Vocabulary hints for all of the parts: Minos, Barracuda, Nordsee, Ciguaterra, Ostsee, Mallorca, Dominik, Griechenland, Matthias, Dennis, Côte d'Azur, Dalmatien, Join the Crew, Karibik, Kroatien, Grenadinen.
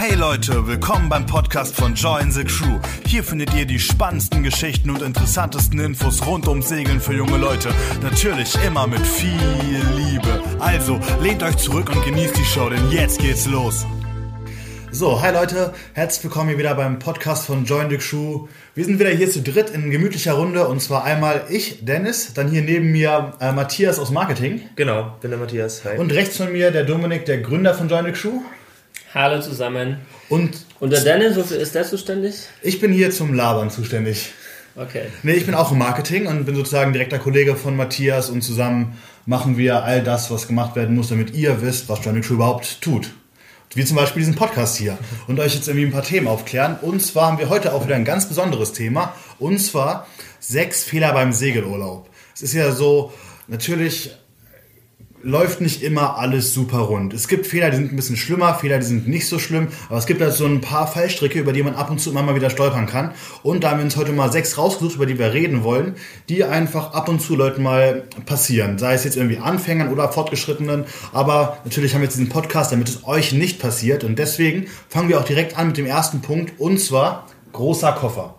Hey Leute, willkommen beim Podcast von Join the Crew. Hier findet ihr die spannendsten Geschichten und interessantesten Infos rund ums Segeln für junge Leute. Natürlich immer mit viel Liebe. Also lehnt euch zurück und genießt die Show, denn jetzt geht's los. So, hi Leute, herzlich willkommen hier wieder beim Podcast von Join the Crew. Wir sind wieder hier zu dritt in gemütlicher Runde und zwar einmal ich, Dennis, dann hier neben mir Matthias aus Marketing. Genau, bin der Matthias, hi. Und rechts von mir der Dominik, der Gründer von Join the Crew. Hallo zusammen. Und der Dennis, wofür ist der zuständig? Ich bin hier zum Labern zuständig. Okay. Nee, ich bin auch im Marketing und bin sozusagen direkter Kollege von Matthias und zusammen machen wir all das, was gemacht werden muss, damit ihr wisst, was Join the Crew überhaupt tut. Wie zum Beispiel diesen Podcast hier und euch jetzt irgendwie ein paar Themen aufklären. Und zwar haben wir heute auch wieder ein ganz besonderes Thema und zwar 6 Fehler beim Segelurlaub. Es ist ja so, natürlich läuft nicht immer alles super rund. Es gibt Fehler, die sind ein bisschen schlimmer, Fehler, die sind nicht so schlimm, aber es gibt halt so ein paar Fallstricke, über die man ab und zu immer mal wieder stolpern kann. Und da haben wir uns heute mal 6 rausgesucht, über die wir reden wollen, die einfach ab und zu Leuten mal passieren. Sei es jetzt irgendwie Anfängern oder Fortgeschrittenen, aber natürlich haben wir jetzt diesen Podcast, damit es euch nicht passiert. Und deswegen fangen wir auch direkt an mit dem ersten Punkt, und zwar großer Koffer.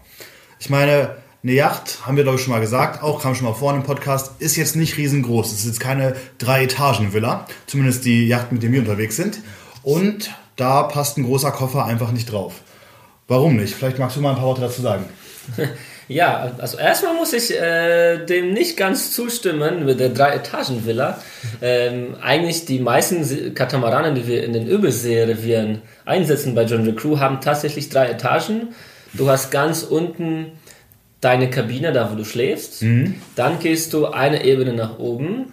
Ich meine, eine Yacht, haben wir glaube ich schon mal gesagt, auch kam schon mal vor in dem Podcast, ist jetzt nicht riesengroß. Es ist jetzt keine 3-Etagen-Villa, zumindest die Yacht, mit der wir unterwegs sind. Und da passt ein großer Koffer einfach nicht drauf. Warum nicht? Vielleicht magst du mal ein paar Worte dazu sagen. Ja, also erstmal muss ich dem nicht ganz zustimmen mit der 3-Etagen-Villa. Eigentlich die meisten Katamarane, die wir in den Überseerevieren einsetzen bei Join the Crew, haben tatsächlich 3 Etagen. Du hast ganz unten deine Kabine, da wo du schläfst, Dann gehst du eine Ebene nach oben,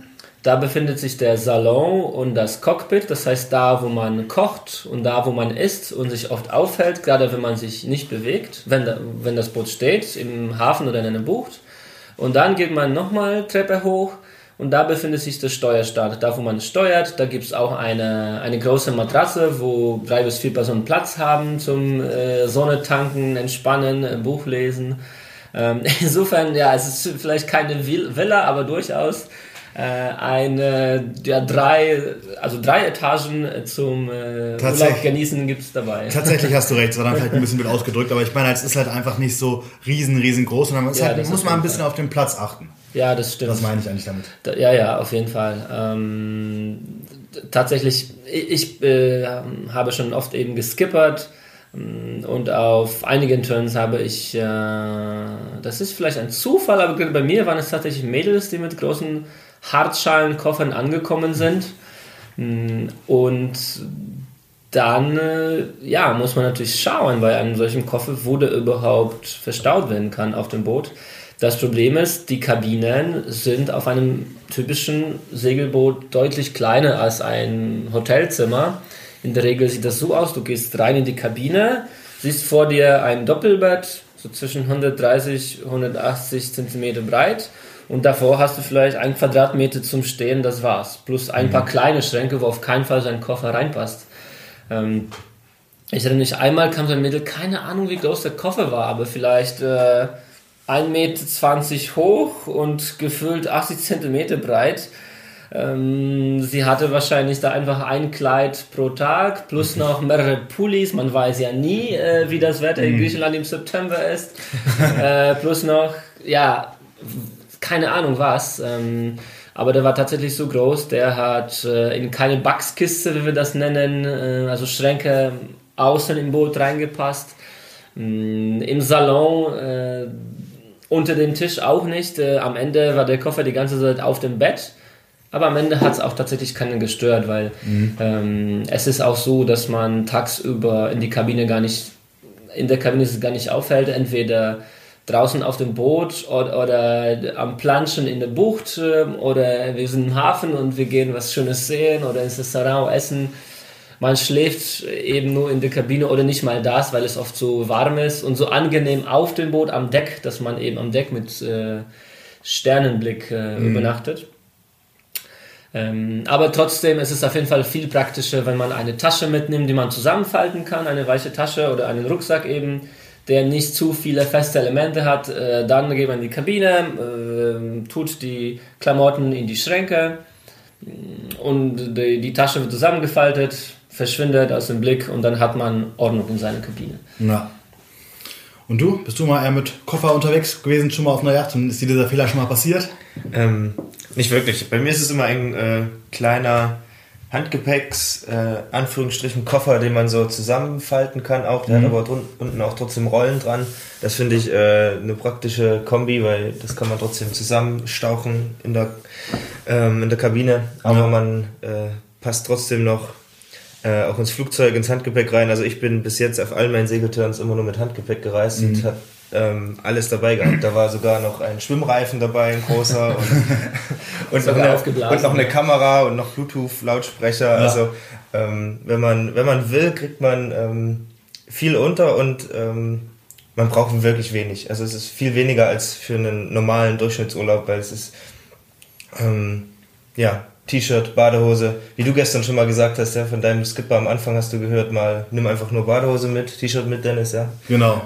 da befindet sich der Salon und das Cockpit, das heißt da, wo man kocht und da, wo man isst und sich oft aufhält, gerade wenn man sich nicht bewegt, wenn das Boot steht, im Hafen oder in einer Bucht. Und dann geht man nochmal Treppe hoch und da befindet sich der Steuerstab, da wo man steuert, da gibt es auch eine große Matratze, wo 3 bis 4 Personen Platz haben zum Sonne tanken, entspannen, Buch lesen. Insofern, ja, es ist vielleicht keine Villa, aber durchaus drei Etagen zum Urlaub genießen gibt es dabei. Tatsächlich hast du recht, es war dann vielleicht ein bisschen mit ausgedrückt, aber ich meine, es ist halt einfach nicht so riesengroß, sondern muss man ein bisschen auf den Platz achten. Ja, das stimmt. Das meine ich eigentlich damit. Ja, auf jeden Fall. Tatsächlich, ich habe schon oft eben geskippert. Und auf einigen Turns habe ich, das ist vielleicht ein Zufall, aber bei mir waren es tatsächlich Mädels, die mit großen Hartschalenkoffern angekommen sind. Und dann muss man natürlich schauen bei einem solchen Koffer, wo der überhaupt verstaut werden kann auf dem Boot. Das Problem ist, die Kabinen sind auf einem typischen Segelboot deutlich kleiner als ein Hotelzimmer. In der Regel sieht das so aus, du gehst rein in die Kabine, siehst vor dir ein Doppelbett, so zwischen 130 und 180 cm breit und davor hast du vielleicht 1 Quadratmeter zum Stehen, das war's. Plus ein paar kleine Schränke, wo auf keinen Fall so ein Koffer reinpasst. Ich erinnere mich, einmal kam so ein Mädel, keine Ahnung wie groß der Koffer war, aber vielleicht 1,20 Meter hoch und gefühlt 80 cm breit. Sie hatte wahrscheinlich da einfach ein Kleid pro Tag plus noch mehrere Pullis, man weiß ja nie, wie das Wetter in Griechenland im September ist, plus noch, ja, keine Ahnung was, aber der war tatsächlich so groß, der hat in keine Backskiste, wie wir das nennen, also Schränke außen im Boot reingepasst, im Salon unter dem Tisch auch nicht, am Ende war der Koffer die ganze Zeit auf dem Bett. Aber am Ende hat es auch tatsächlich keinen gestört, weil es ist auch so, dass man tagsüber in der Kabine gar nicht auffällt, entweder draußen auf dem Boot oder am Planschen in der Bucht oder wir sind im Hafen und wir gehen was Schönes sehen oder ins Restaurant essen. Man schläft eben nur in der Kabine oder nicht mal das, weil es oft so warm ist und so angenehm auf dem Boot am Deck, dass man eben am Deck mit Sternenblick übernachtet. Aber trotzdem ist es auf jeden Fall viel praktischer, wenn man eine Tasche mitnimmt, die man zusammenfalten kann, eine weiche Tasche oder einen Rucksack eben, der nicht zu viele feste Elemente hat. Dann geht man in die Kabine, tut die Klamotten in die Schränke und die Tasche wird zusammengefaltet, verschwindet aus dem Blick und dann hat man Ordnung in seiner Kabine. Ja. Und du? Bist du mal eher mit Koffer unterwegs gewesen, schon mal auf einer Yacht? Und ist dir dieser Fehler schon mal passiert? Nicht wirklich. Bei mir ist es immer ein kleiner Handgepäcks, Anführungsstrichen Koffer, den man so zusammenfalten kann auch. Der hat aber unten auch trotzdem Rollen dran. Das finde ich eine praktische Kombi, weil das kann man trotzdem zusammenstauchen in der Kabine. Aber man passt trotzdem noch auch ins Flugzeug, ins Handgepäck rein. Also ich bin bis jetzt auf all meinen Segelturns immer nur mit Handgepäck gereist und habe alles dabei gehabt. Da war sogar noch ein Schwimmreifen dabei, ein großer und noch eine Kamera und noch Bluetooth-Lautsprecher. Ja. Also wenn man will, kriegt man viel unter und man braucht wirklich wenig. Also es ist viel weniger als für einen normalen Durchschnittsurlaub, weil es ist T-Shirt, Badehose, wie du gestern schon mal gesagt hast, ja, von deinem Skipper am Anfang hast du gehört, mal nimm einfach nur Badehose mit, T-Shirt mit, Dennis, ja. Genau.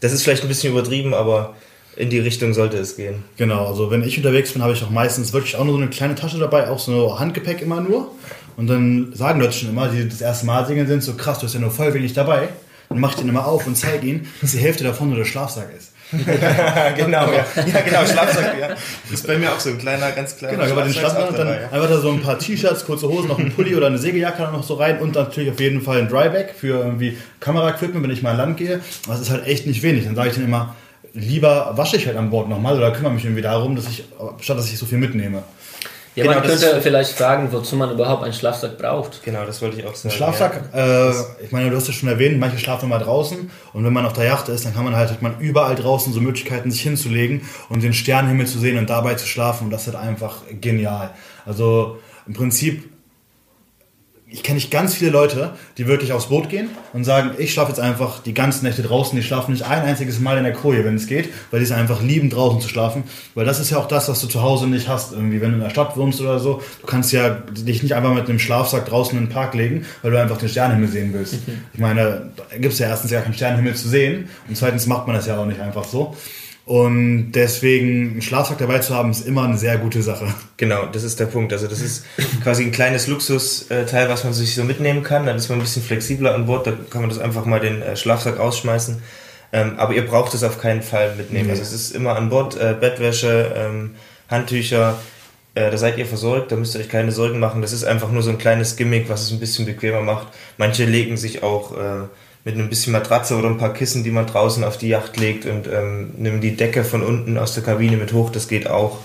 Das ist vielleicht ein bisschen übertrieben, aber in die Richtung sollte es gehen. Genau, also wenn ich unterwegs bin, habe ich auch meistens wirklich auch nur so eine kleine Tasche dabei, auch so ein Handgepäck immer nur. Und dann sagen Leute schon immer, die das erste Mal segeln sind, so krass, du hast ja nur voll wenig dabei. Dann mach ich den immer auf und zeig ihnen, dass die Hälfte davon nur der Schlafsack ist. Genau, ja. Ja, genau, Schlafsack, ja. Das ist bei mir auch so ein kleiner, ganz kleiner Schlafsack. Genau, dann einfach da so ein paar T-Shirts, kurze Hosen, noch ein Pulli oder eine Segeljacke noch so rein und natürlich auf jeden Fall ein Dryback für irgendwie Kameraequipment, wenn ich mal an Land gehe. Aber das ist halt echt nicht wenig. Dann sage ich denen immer, lieber wasche ich halt an Bord nochmal oder kümmere mich irgendwie darum, statt dass ich so viel mitnehme. Ja, genau, man könnte vielleicht fragen, wozu man überhaupt einen Schlafsack braucht. Genau, das wollte ich auch sagen. Ein Schlafsack, ja. Ich meine, du hast es schon erwähnt, manche schlafen mal draußen und wenn man auf der Yacht ist, dann kann man hat man überall draußen so Möglichkeiten, sich hinzulegen und den Sternenhimmel zu sehen und dabei zu schlafen und das ist halt einfach genial. Also im Prinzip, ich kenne nicht ganz viele Leute, die wirklich aufs Boot gehen und sagen, ich schlafe jetzt einfach die ganzen Nächte draußen, die schlafen nicht ein einziges Mal in der Koje, wenn es geht, weil die es einfach lieben, draußen zu schlafen, weil das ist ja auch das, was du zu Hause nicht hast, irgendwie, wenn du in der Stadt wohnst oder so, du kannst ja dich nicht einfach mit einem Schlafsack draußen in den Park legen, weil du einfach den Sternenhimmel sehen willst. Ich meine, da gibt es ja erstens ja keinen Sternenhimmel zu sehen und zweitens macht man das ja auch nicht einfach so. Und deswegen einen Schlafsack dabei zu haben, ist immer eine sehr gute Sache. Genau, das ist der Punkt. Also das ist quasi ein kleines Luxusteil, was man sich so mitnehmen kann. Dann ist man ein bisschen flexibler an Bord. Da kann man das einfach mal den Schlafsack ausschmeißen. Aber ihr braucht es auf keinen Fall mitnehmen. Nee. Also es ist immer an Bord Bettwäsche, Handtücher. Da seid ihr versorgt, da müsst ihr euch keine Sorgen machen. Das ist einfach nur so ein kleines Gimmick, was es ein bisschen bequemer macht. Manche legen sich auch mit einem bisschen Matratze oder ein paar Kissen, die man draußen auf die Yacht legt und nimmt die Decke von unten aus der Kabine mit hoch, das geht auch.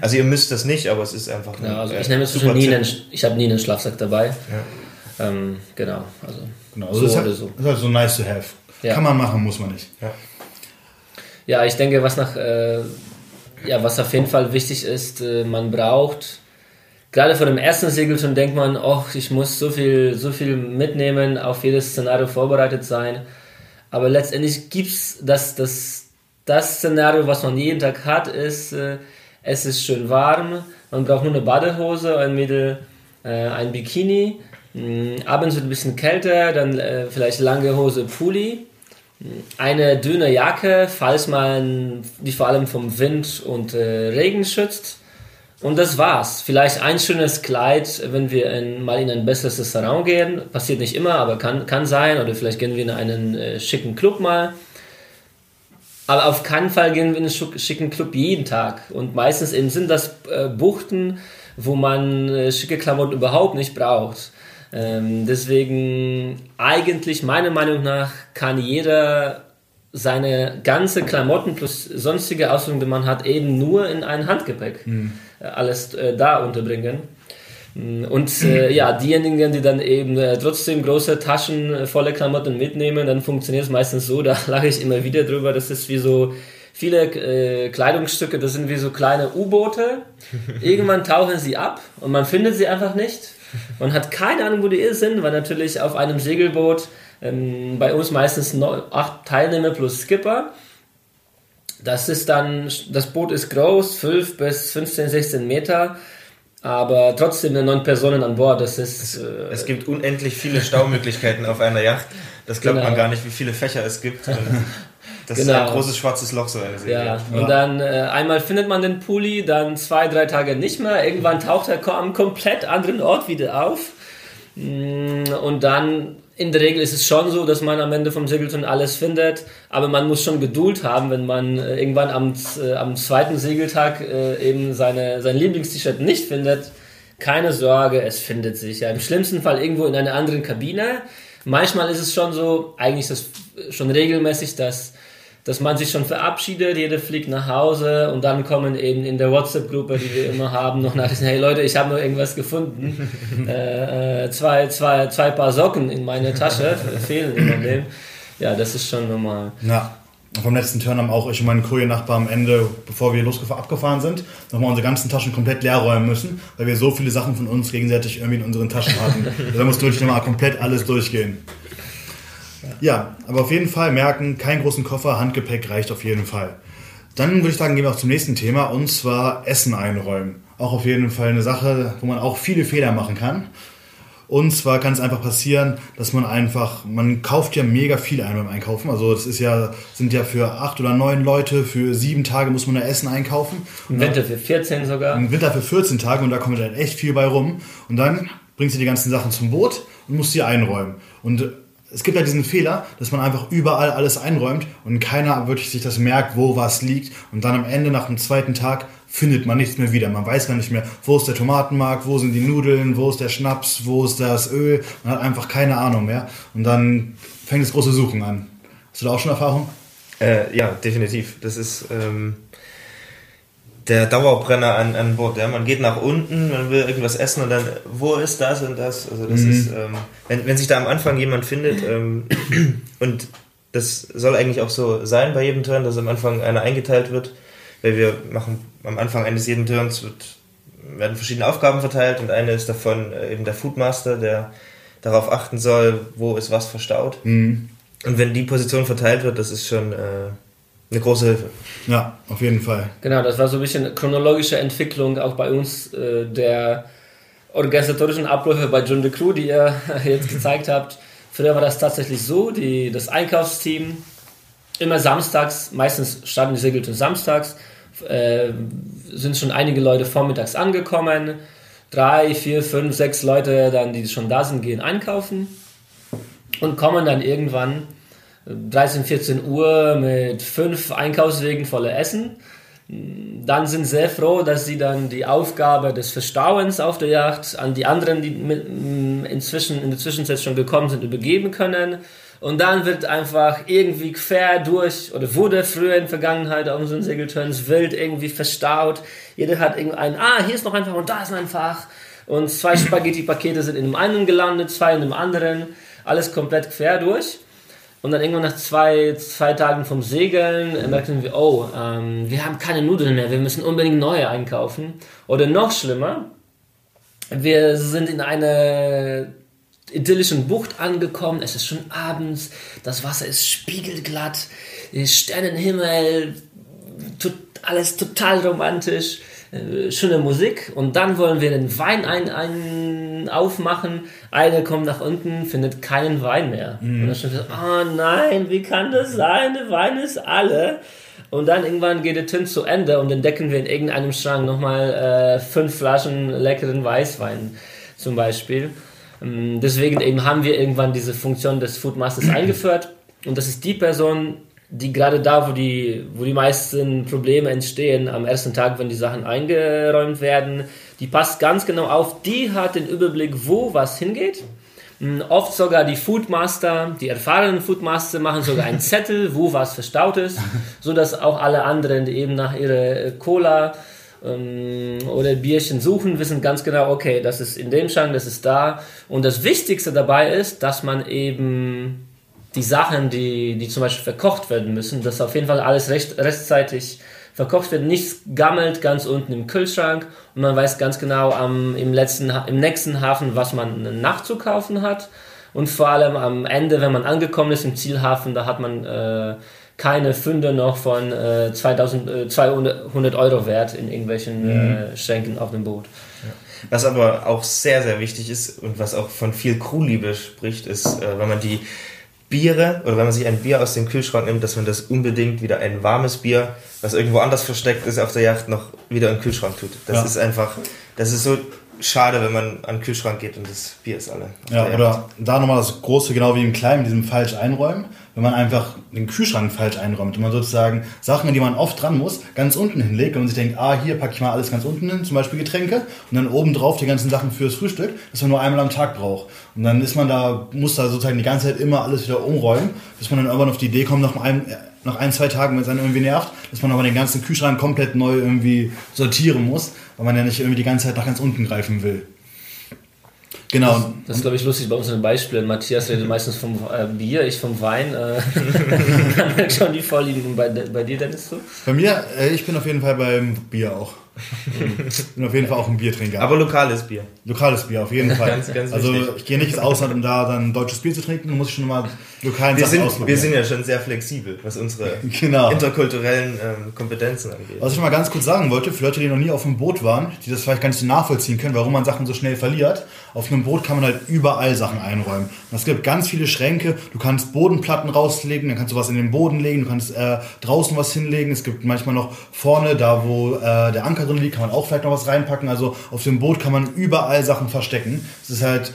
Also ihr müsst das nicht, aber es ist einfach genau, also ich habe nie einen Schlafsack dabei. Ja. Genau. Also ist halt so nice to have. Ja. Kann man machen, muss man nicht. Ja, ich denke, was auf jeden Fall wichtig ist, man braucht... Gerade vor dem ersten Segelturn denkt man, ich muss so viel mitnehmen, auf jedes Szenario vorbereitet sein. Aber letztendlich gibt's das Szenario, was man jeden Tag hat, ist, es ist schön warm, man braucht nur eine Badehose, ein Mädel, ein Bikini, abends wird ein bisschen kälter, dann vielleicht lange Hose, Pulli, eine dünne Jacke, falls man die vor allem vom Wind und Regen schützt. Und das war's. Vielleicht ein schönes Kleid, wenn wir mal in ein besseres Restaurant gehen. Passiert nicht immer, aber kann sein. Oder vielleicht gehen wir in einen schicken Club mal. Aber auf keinen Fall gehen wir in einen schicken Club jeden Tag. Und meistens eben sind das Buchten, wo man schicke Klamotten überhaupt nicht braucht. Deswegen eigentlich meiner Meinung nach kann jeder seine ganze Klamotten plus sonstige Ausrüstung, die man hat, eben nur in ein Handgepäck alles da unterbringen. Und diejenigen, die dann eben trotzdem große Taschen volle Klamotten mitnehmen, dann funktioniert es meistens so, da lache ich immer wieder drüber, das ist wie so viele Kleidungsstücke, das sind wie so kleine U-Boote, irgendwann tauchen sie ab und man findet sie einfach nicht. Man hat keine Ahnung, wo die sind, weil natürlich auf einem Segelboot bei uns meistens 8 Teilnehmer plus Skipper. Das Boot ist groß, 12 bis 15, 16 Meter, aber trotzdem 9 Personen an Bord. Das ist, es gibt unendlich viele Staumöglichkeiten auf einer Yacht. Das glaubt man gar nicht, wie viele Fächer es gibt. Das ist ein großes schwarzes Loch, so eine See. Ja. Und dann einmal findet man den Pulli, dann 2, 3 Tage nicht mehr. Irgendwann taucht er am komplett anderen Ort wieder auf. Und dann in der Regel ist es schon so, dass man am Ende vom Segeltun alles findet, aber man muss schon Geduld haben, wenn man irgendwann am zweiten Segeltag eben sein Lieblings-T-Shirt nicht findet. Keine Sorge, es findet sich ja im schlimmsten Fall irgendwo in einer anderen Kabine. Manchmal ist es schon so, eigentlich ist es schon regelmäßig, dass man sich schon verabschiedet, jeder fliegt nach Hause und dann kommen eben in der WhatsApp-Gruppe, die wir immer haben, noch Nachrichten, hey Leute, ich habe noch irgendwas gefunden, zwei Paar Socken in meiner Tasche, fehlen immer dem. Ja, das ist schon normal. Ja. Vom letzten Turn haben auch ich und meine Kuriernachbar am Ende, bevor wir abgefahren sind, nochmal unsere ganzen Taschen komplett leer räumen müssen, weil wir so viele Sachen von uns gegenseitig irgendwie in unseren Taschen hatten. Also da musst du nochmal komplett alles durchgehen. Ja, aber auf jeden Fall merken, keinen großen Koffer, Handgepäck reicht auf jeden Fall. Dann würde ich sagen, gehen wir auch zum nächsten Thema, und zwar Essen einräumen. Auch auf jeden Fall eine Sache, wo man auch viele Fehler machen kann. Und zwar kann es einfach passieren, dass man kauft ja mega viel ein beim Einkaufen. Also das sind ja für 8 oder 9 Leute, für 7 Tage muss man da Essen einkaufen. Im Winter für 14 sogar. Im Winter für 14 Tage, und da kommt dann echt viel bei rum. Und dann bringst du die ganzen Sachen zum Boot und musst sie einräumen. Und es gibt ja diesen Fehler, dass man einfach überall alles einräumt und keiner wirklich sich das merkt, wo was liegt. Und dann am Ende, nach dem zweiten Tag, findet man nichts mehr wieder. Man weiß gar nicht mehr, wo ist der Tomatenmark, wo sind die Nudeln, wo ist der Schnaps, wo ist das Öl. Man hat einfach keine Ahnung mehr. Und dann fängt das große Suchen an. Hast du da auch schon Erfahrung? Ja, definitiv. Das ist der Dauerbrenner an Bord. Ja? Man geht nach unten, man will irgendwas essen und dann, wo ist das und das? Also das ist, wenn sich da am Anfang jemand findet und das soll eigentlich auch so sein bei jedem Turn, dass am Anfang einer eingeteilt wird, weil wir machen am Anfang eines jeden Turns werden verschiedene Aufgaben verteilt und eine ist davon eben der Foodmaster, der darauf achten soll, wo ist was verstaut. Mhm. Und wenn die Position verteilt wird, das ist schon eine große Hilfe. Ja, auf jeden Fall. Genau, das war so ein bisschen eine chronologische Entwicklung auch bei uns der organisatorischen Abläufe bei Join the Crew, die ihr jetzt gezeigt habt. Früher war das tatsächlich so, das Einkaufsteam immer samstags, meistens starten die Segeltouren samstags, sind schon einige Leute vormittags angekommen, 3, 4, 5, 6 Leute, dann, die schon da sind, gehen einkaufen und kommen dann irgendwann 13, 14 Uhr mit 5 Einkaufswegen voller Essen. Dann sind sehr froh, dass sie dann die Aufgabe des Verstauens auf der Yacht an die anderen, die in der Zwischenzeit schon gekommen sind, übergeben können. Und dann wird einfach irgendwie quer durch, oder wurde früher in der Vergangenheit auf unseren Segelturns wild irgendwie verstaut. Jeder hat irgendeinen, hier ist noch ein Fach und da ist ein Fach. Und 2 Spaghetti-Pakete sind in dem einen gelandet, 2 in dem anderen. Alles komplett quer durch. Und dann irgendwann nach zwei Tagen vom Segeln merken wir, wir haben keine Nudeln mehr, wir müssen unbedingt neue einkaufen. Oder noch schlimmer, wir sind in einer idyllischen Bucht angekommen, es ist schon abends, das Wasser ist spiegelglatt, Sternenhimmel, alles total romantisch, schöne Musik, und dann wollen wir den Wein aufmachen, einer kommt nach unten, findet keinen Wein mehr. Und dann steht so, oh nein, wie kann das sein, der Wein ist alle. Und dann irgendwann geht der Tint zu Ende und entdecken wir in irgendeinem Schrank nochmal 5 Flaschen leckeren Weißwein zum Beispiel. Deswegen eben haben wir irgendwann diese Funktion des Foodmasters eingeführt, und das ist die Person, die gerade da, wo die meisten Probleme entstehen, am ersten Tag, wenn die Sachen eingeräumt werden, die passt ganz genau auf, die hat den Überblick, wo was hingeht. Oft sogar die erfahrenen Foodmaster machen sogar einen Zettel, wo was verstaut ist, sodass auch alle anderen, die eben nach ihrer Cola oder Bierchen suchen, wissen ganz genau, okay, das ist in dem Schrank, das ist da. Und das Wichtigste dabei ist, dass man eben die Sachen, die zum Beispiel verkocht werden müssen, dass auf jeden Fall alles rechtzeitig verkocht wird, nichts gammelt ganz unten im Kühlschrank, und man weiß ganz genau im nächsten Hafen, was man nachzukaufen hat. Und vor allem am Ende, wenn man angekommen ist im Zielhafen, da hat man keine Funde noch von 200 Euro wert in irgendwelchen Schränken auf dem Boot. Ja. Was aber auch sehr, sehr wichtig ist und was auch von viel Crewliebe spricht, ist, wenn man die Biere, oder wenn man sich ein Bier aus dem Kühlschrank nimmt, dass man das unbedingt wieder, ein warmes Bier, was irgendwo anders versteckt ist auf der Yacht, noch wieder in den Kühlschrank tut. Das ist einfach, das ist so schade, wenn man an den Kühlschrank geht und das Bier ist alle. Ja, oder da nochmal das Große, genau wie im Kleinen, mit diesem falsch einräumen. Wenn man einfach den Kühlschrank falsch einräumt und man sozusagen Sachen, an die man oft dran muss, ganz unten hinlegt und man sich denkt, hier packe ich mal alles ganz unten hin, zum Beispiel Getränke, und dann oben drauf die ganzen Sachen fürs Frühstück, dass man nur einmal am Tag braucht. Und dann ist man da, muss da sozusagen die ganze Zeit immer alles wieder umräumen, bis man dann irgendwann auf die Idee kommt, nach ein, zwei Tagen, wenn es einen irgendwie nervt, dass man aber den ganzen Kühlschrank komplett neu irgendwie sortieren muss, weil man ja nicht irgendwie die ganze Zeit nach ganz unten greifen will. Genau. Das ist, glaube ich, lustig bei uns in den Beispielen. Matthias redet meistens vom Bier, ich vom Wein. Schon die Vorlieben bei dir, Dennis? So? Bei mir, ich bin auf jeden Fall beim Bier auch. Bin auf jeden Fall auch ein Biertrinker. Aber lokales Bier. Lokales Bier, auf jeden Fall. Ganz also wichtig. Ich gehe nicht ins Ausland, um da dann deutsches Bier zu trinken, dann muss ich schon mal lokalen Sachen ausprobieren. Wir sind ja schon sehr flexibel, was unsere interkulturellen Kompetenzen angeht. Was ich mal ganz kurz sagen wollte, für Leute, die noch nie auf einem Boot waren, die das vielleicht gar nicht so nachvollziehen können, warum man Sachen so schnell verliert, auf einem Boot kann man halt überall Sachen einräumen. Und es gibt ganz viele Schränke, du kannst Bodenplatten rauslegen, dann kannst du was in den Boden legen, du kannst draußen was hinlegen, es gibt manchmal noch vorne, da wo der Anker drin liegt, kann man auch vielleicht noch was reinpacken. Also auf dem Boot kann man überall Sachen verstecken. Es ist halt,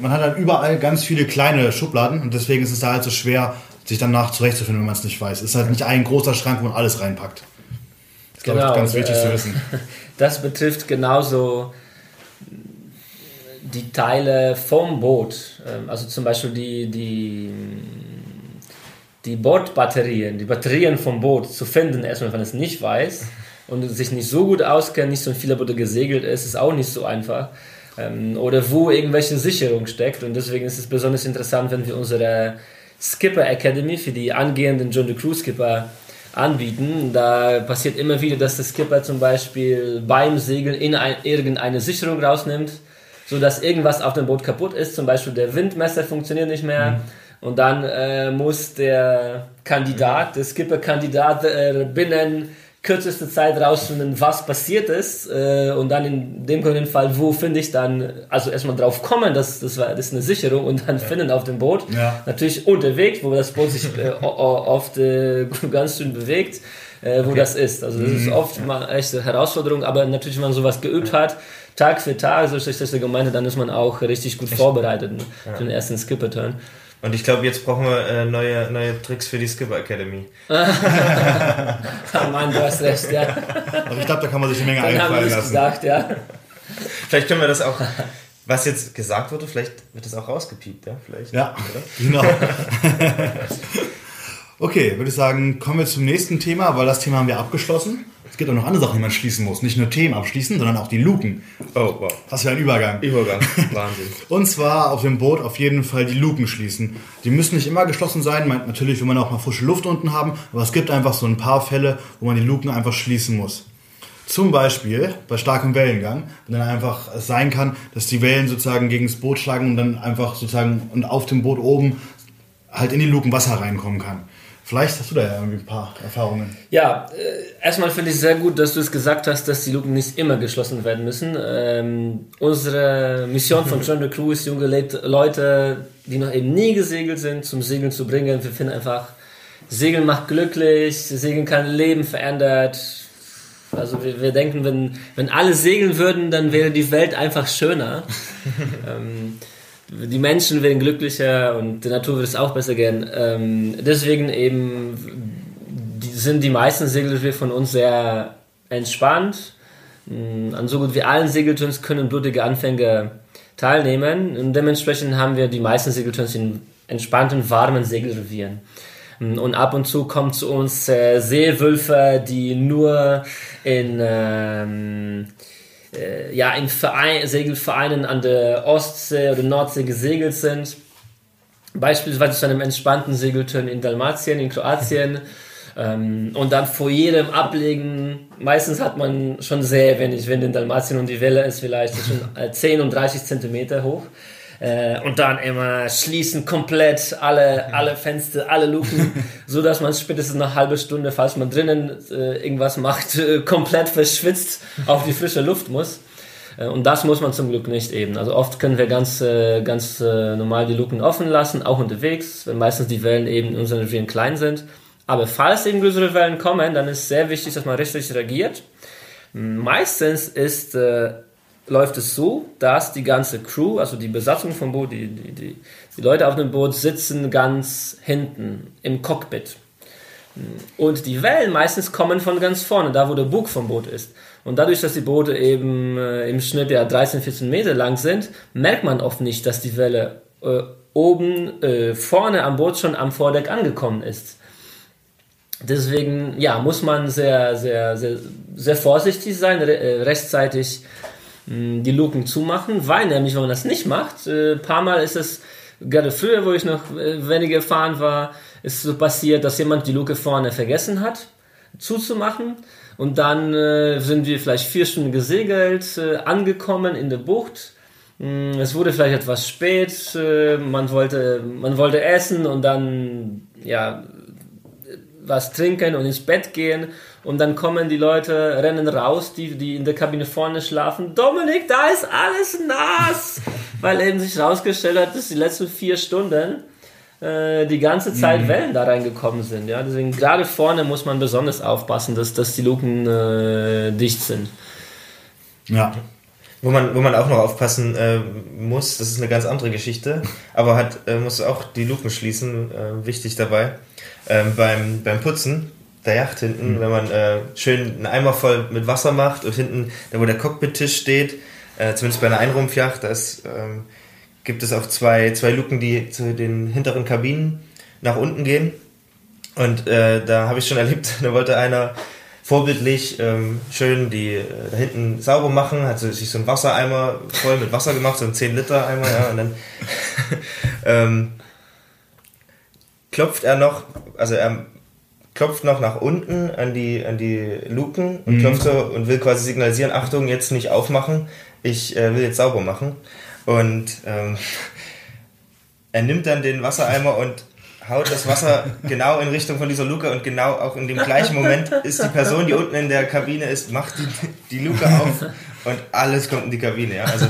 man hat halt überall ganz viele kleine Schubladen und deswegen ist es da halt so schwer, sich danach zurechtzufinden, wenn man es nicht weiß. Es ist halt nicht ein großer Schrank, wo man alles reinpackt. Das ist, glaube ich, ganz wichtig zu wissen. Das betrifft genauso die Teile vom Boot. Also zum Beispiel die Bordbatterien, die Batterien vom Boot zu finden, erstmal, wenn man es nicht weiß. Und sich nicht so gut auskennen, nicht so in viele Boote gesegelt ist, ist auch nicht so einfach. Oder wo irgendwelche Sicherung steckt. Und deswegen ist es besonders interessant, wenn wir unsere Skipper Academy für die angehenden Join the Crew Skipper anbieten. Da passiert immer wieder, dass der Skipper zum Beispiel beim Segeln irgendeine Sicherung rausnimmt, sodass irgendwas auf dem Boot kaputt ist. Zum Beispiel der Windmesser funktioniert nicht mehr. Und dann muss der Kandidat, der Skipper-Kandidat binnen kürzeste Zeit rausfinden, was passiert ist, und dann in dem Fall, wo finde ich dann, also erstmal drauf kommen, das ist eine Sicherung, und dann finden auf dem Boot, natürlich unterwegs, wo das Boot sich oft ganz schön bewegt, wo das ist. Also das ist oft mal echt eine Herausforderung, aber natürlich, wenn man sowas geübt hat, Tag für Tag, so ist das der Gemeinde, dann ist man auch richtig gut vorbereitet für den ersten Skipper-Turn. Und ich glaube, jetzt brauchen wir neue Tricks für die Skipper Academy. Mann, du hast recht, ja. Aber ich glaube, da kann man sich eine Menge einfallen lassen. Gesagt, ja. Vielleicht können wir das auch, was jetzt gesagt wurde, vielleicht wird das auch rausgepiept, ja? Vielleicht, ja, oder? Genau. Okay, würde ich sagen, kommen wir zum nächsten Thema, weil das Thema haben wir abgeschlossen. Es gibt auch noch andere Sachen, die man schließen muss. Nicht nur Themen abschließen, sondern auch die Luken. Oh, wow. Das wäre ein Übergang. Wahnsinn. Und zwar auf dem Boot auf jeden Fall die Luken schließen. Die müssen nicht immer geschlossen sein. Natürlich will man auch mal frische Luft unten haben. Aber es gibt einfach so ein paar Fälle, wo man die Luken einfach schließen muss. Zum Beispiel bei starkem Wellengang, wenn dann einfach es sein kann, dass die Wellen sozusagen gegen das Boot schlagen und dann einfach sozusagen und auf dem Boot oben halt in die Luken Wasser reinkommen kann. Vielleicht hast du da ja irgendwie ein paar Erfahrungen. Ja, erstmal finde ich sehr gut, dass du es gesagt hast, dass die Luken nicht immer geschlossen werden müssen. Unsere Mission von Join the Crew ist, junge Leute, die noch eben nie gesegelt sind, zum Segeln zu bringen. Wir finden einfach, Segeln macht glücklich, Segeln kann Leben verändert. Also wir denken, wenn alle segeln würden, dann wäre die Welt einfach schöner. Die Menschen werden glücklicher und die Natur wird es auch besser gehen. Deswegen eben sind die meisten Segeltouren von uns sehr entspannt. An so gut wie allen Segeltouren können blutige Anfänger teilnehmen. Und dementsprechend haben wir die meisten Segeltouren in entspannten, warmen Segelrevieren. Und ab und zu kommen zu uns Seewölfe, die nur in Segelvereinen an der Ostsee oder Nordsee gesegelt sind. Beispielsweise zu einem entspannten Segelturn in Dalmatien, in Kroatien. Und dann vor jedem Ablegen, meistens hat man schon sehr wenig Wind in Dalmatien und die Welle ist vielleicht zwischen 10 und 30 Zentimeter hoch. Und dann immer schließen komplett alle Fenster, alle Luken, so dass man spätestens nach halbe Stunde, falls man drinnen irgendwas macht, komplett verschwitzt auf die frische Luft muss. Und das muss man zum Glück nicht eben. Also oft können wir ganz normal die Luken offen lassen, auch unterwegs, wenn meistens die Wellen eben in unseren Revieren klein sind. Aber falls eben größere Wellen kommen, dann ist sehr wichtig, dass man richtig reagiert. Meistens ist läuft es so, dass die ganze Crew, also die Besatzung vom Boot, die Leute auf dem Boot sitzen ganz hinten im Cockpit. Und die Wellen meistens kommen von ganz vorne, da wo der Bug vom Boot ist. Und dadurch, dass die Boote eben im Schnitt ja 13, 14 Meter lang sind, merkt man oft nicht, dass die Welle oben vorne am Boot schon am Vordeck angekommen ist. Deswegen ja, muss man sehr, sehr, sehr, sehr vorsichtig sein, rechtzeitig die Luken zumachen, weil nämlich, wenn man das nicht macht, ein paar Mal ist es, gerade früher, wo ich noch weniger gefahren war, ist so passiert, dass jemand die Luke vorne vergessen hat, zuzumachen, und dann sind wir vielleicht 4 Stunden gesegelt, angekommen in der Bucht, es wurde vielleicht etwas spät, man wollte essen und dann ja was trinken und ins Bett gehen, und dann kommen die Leute, rennen raus, die in der Kabine vorne schlafen. Dominik, da ist alles nass! Weil eben sich rausgestellt hat, dass die letzten 4 Stunden die ganze Zeit Wellen da reingekommen sind. Ja? Deswegen gerade vorne muss man besonders aufpassen, dass die Luken dicht sind. Ja. Wo man auch noch aufpassen muss, das ist eine ganz andere Geschichte, aber muss auch die Luken schließen, wichtig dabei. Beim Putzen der Yacht hinten, wenn man schön einen Eimer voll mit Wasser macht, und hinten, da wo der Cockpittisch steht, zumindest bei einer Einrumpfjacht, gibt es auch zwei Luken, die zu den hinteren Kabinen nach unten gehen. Und da habe ich schon erlebt, da wollte einer vorbildlich schön die da hinten sauber machen, hat sich so einen Wassereimer voll mit Wasser gemacht, so einen 10-Liter-Eimer, ja, und dann klopft er noch, also er klopft noch nach unten an die Luken und klopft so und will quasi signalisieren, Achtung, jetzt nicht aufmachen, ich will jetzt sauber machen. Und er nimmt dann den Wassereimer und haut das Wasser genau in Richtung von dieser Luke, und genau auch in dem gleichen Moment ist die Person, die unten in der Kabine ist, macht die Luke auf und alles kommt in die Kabine. Ja? Also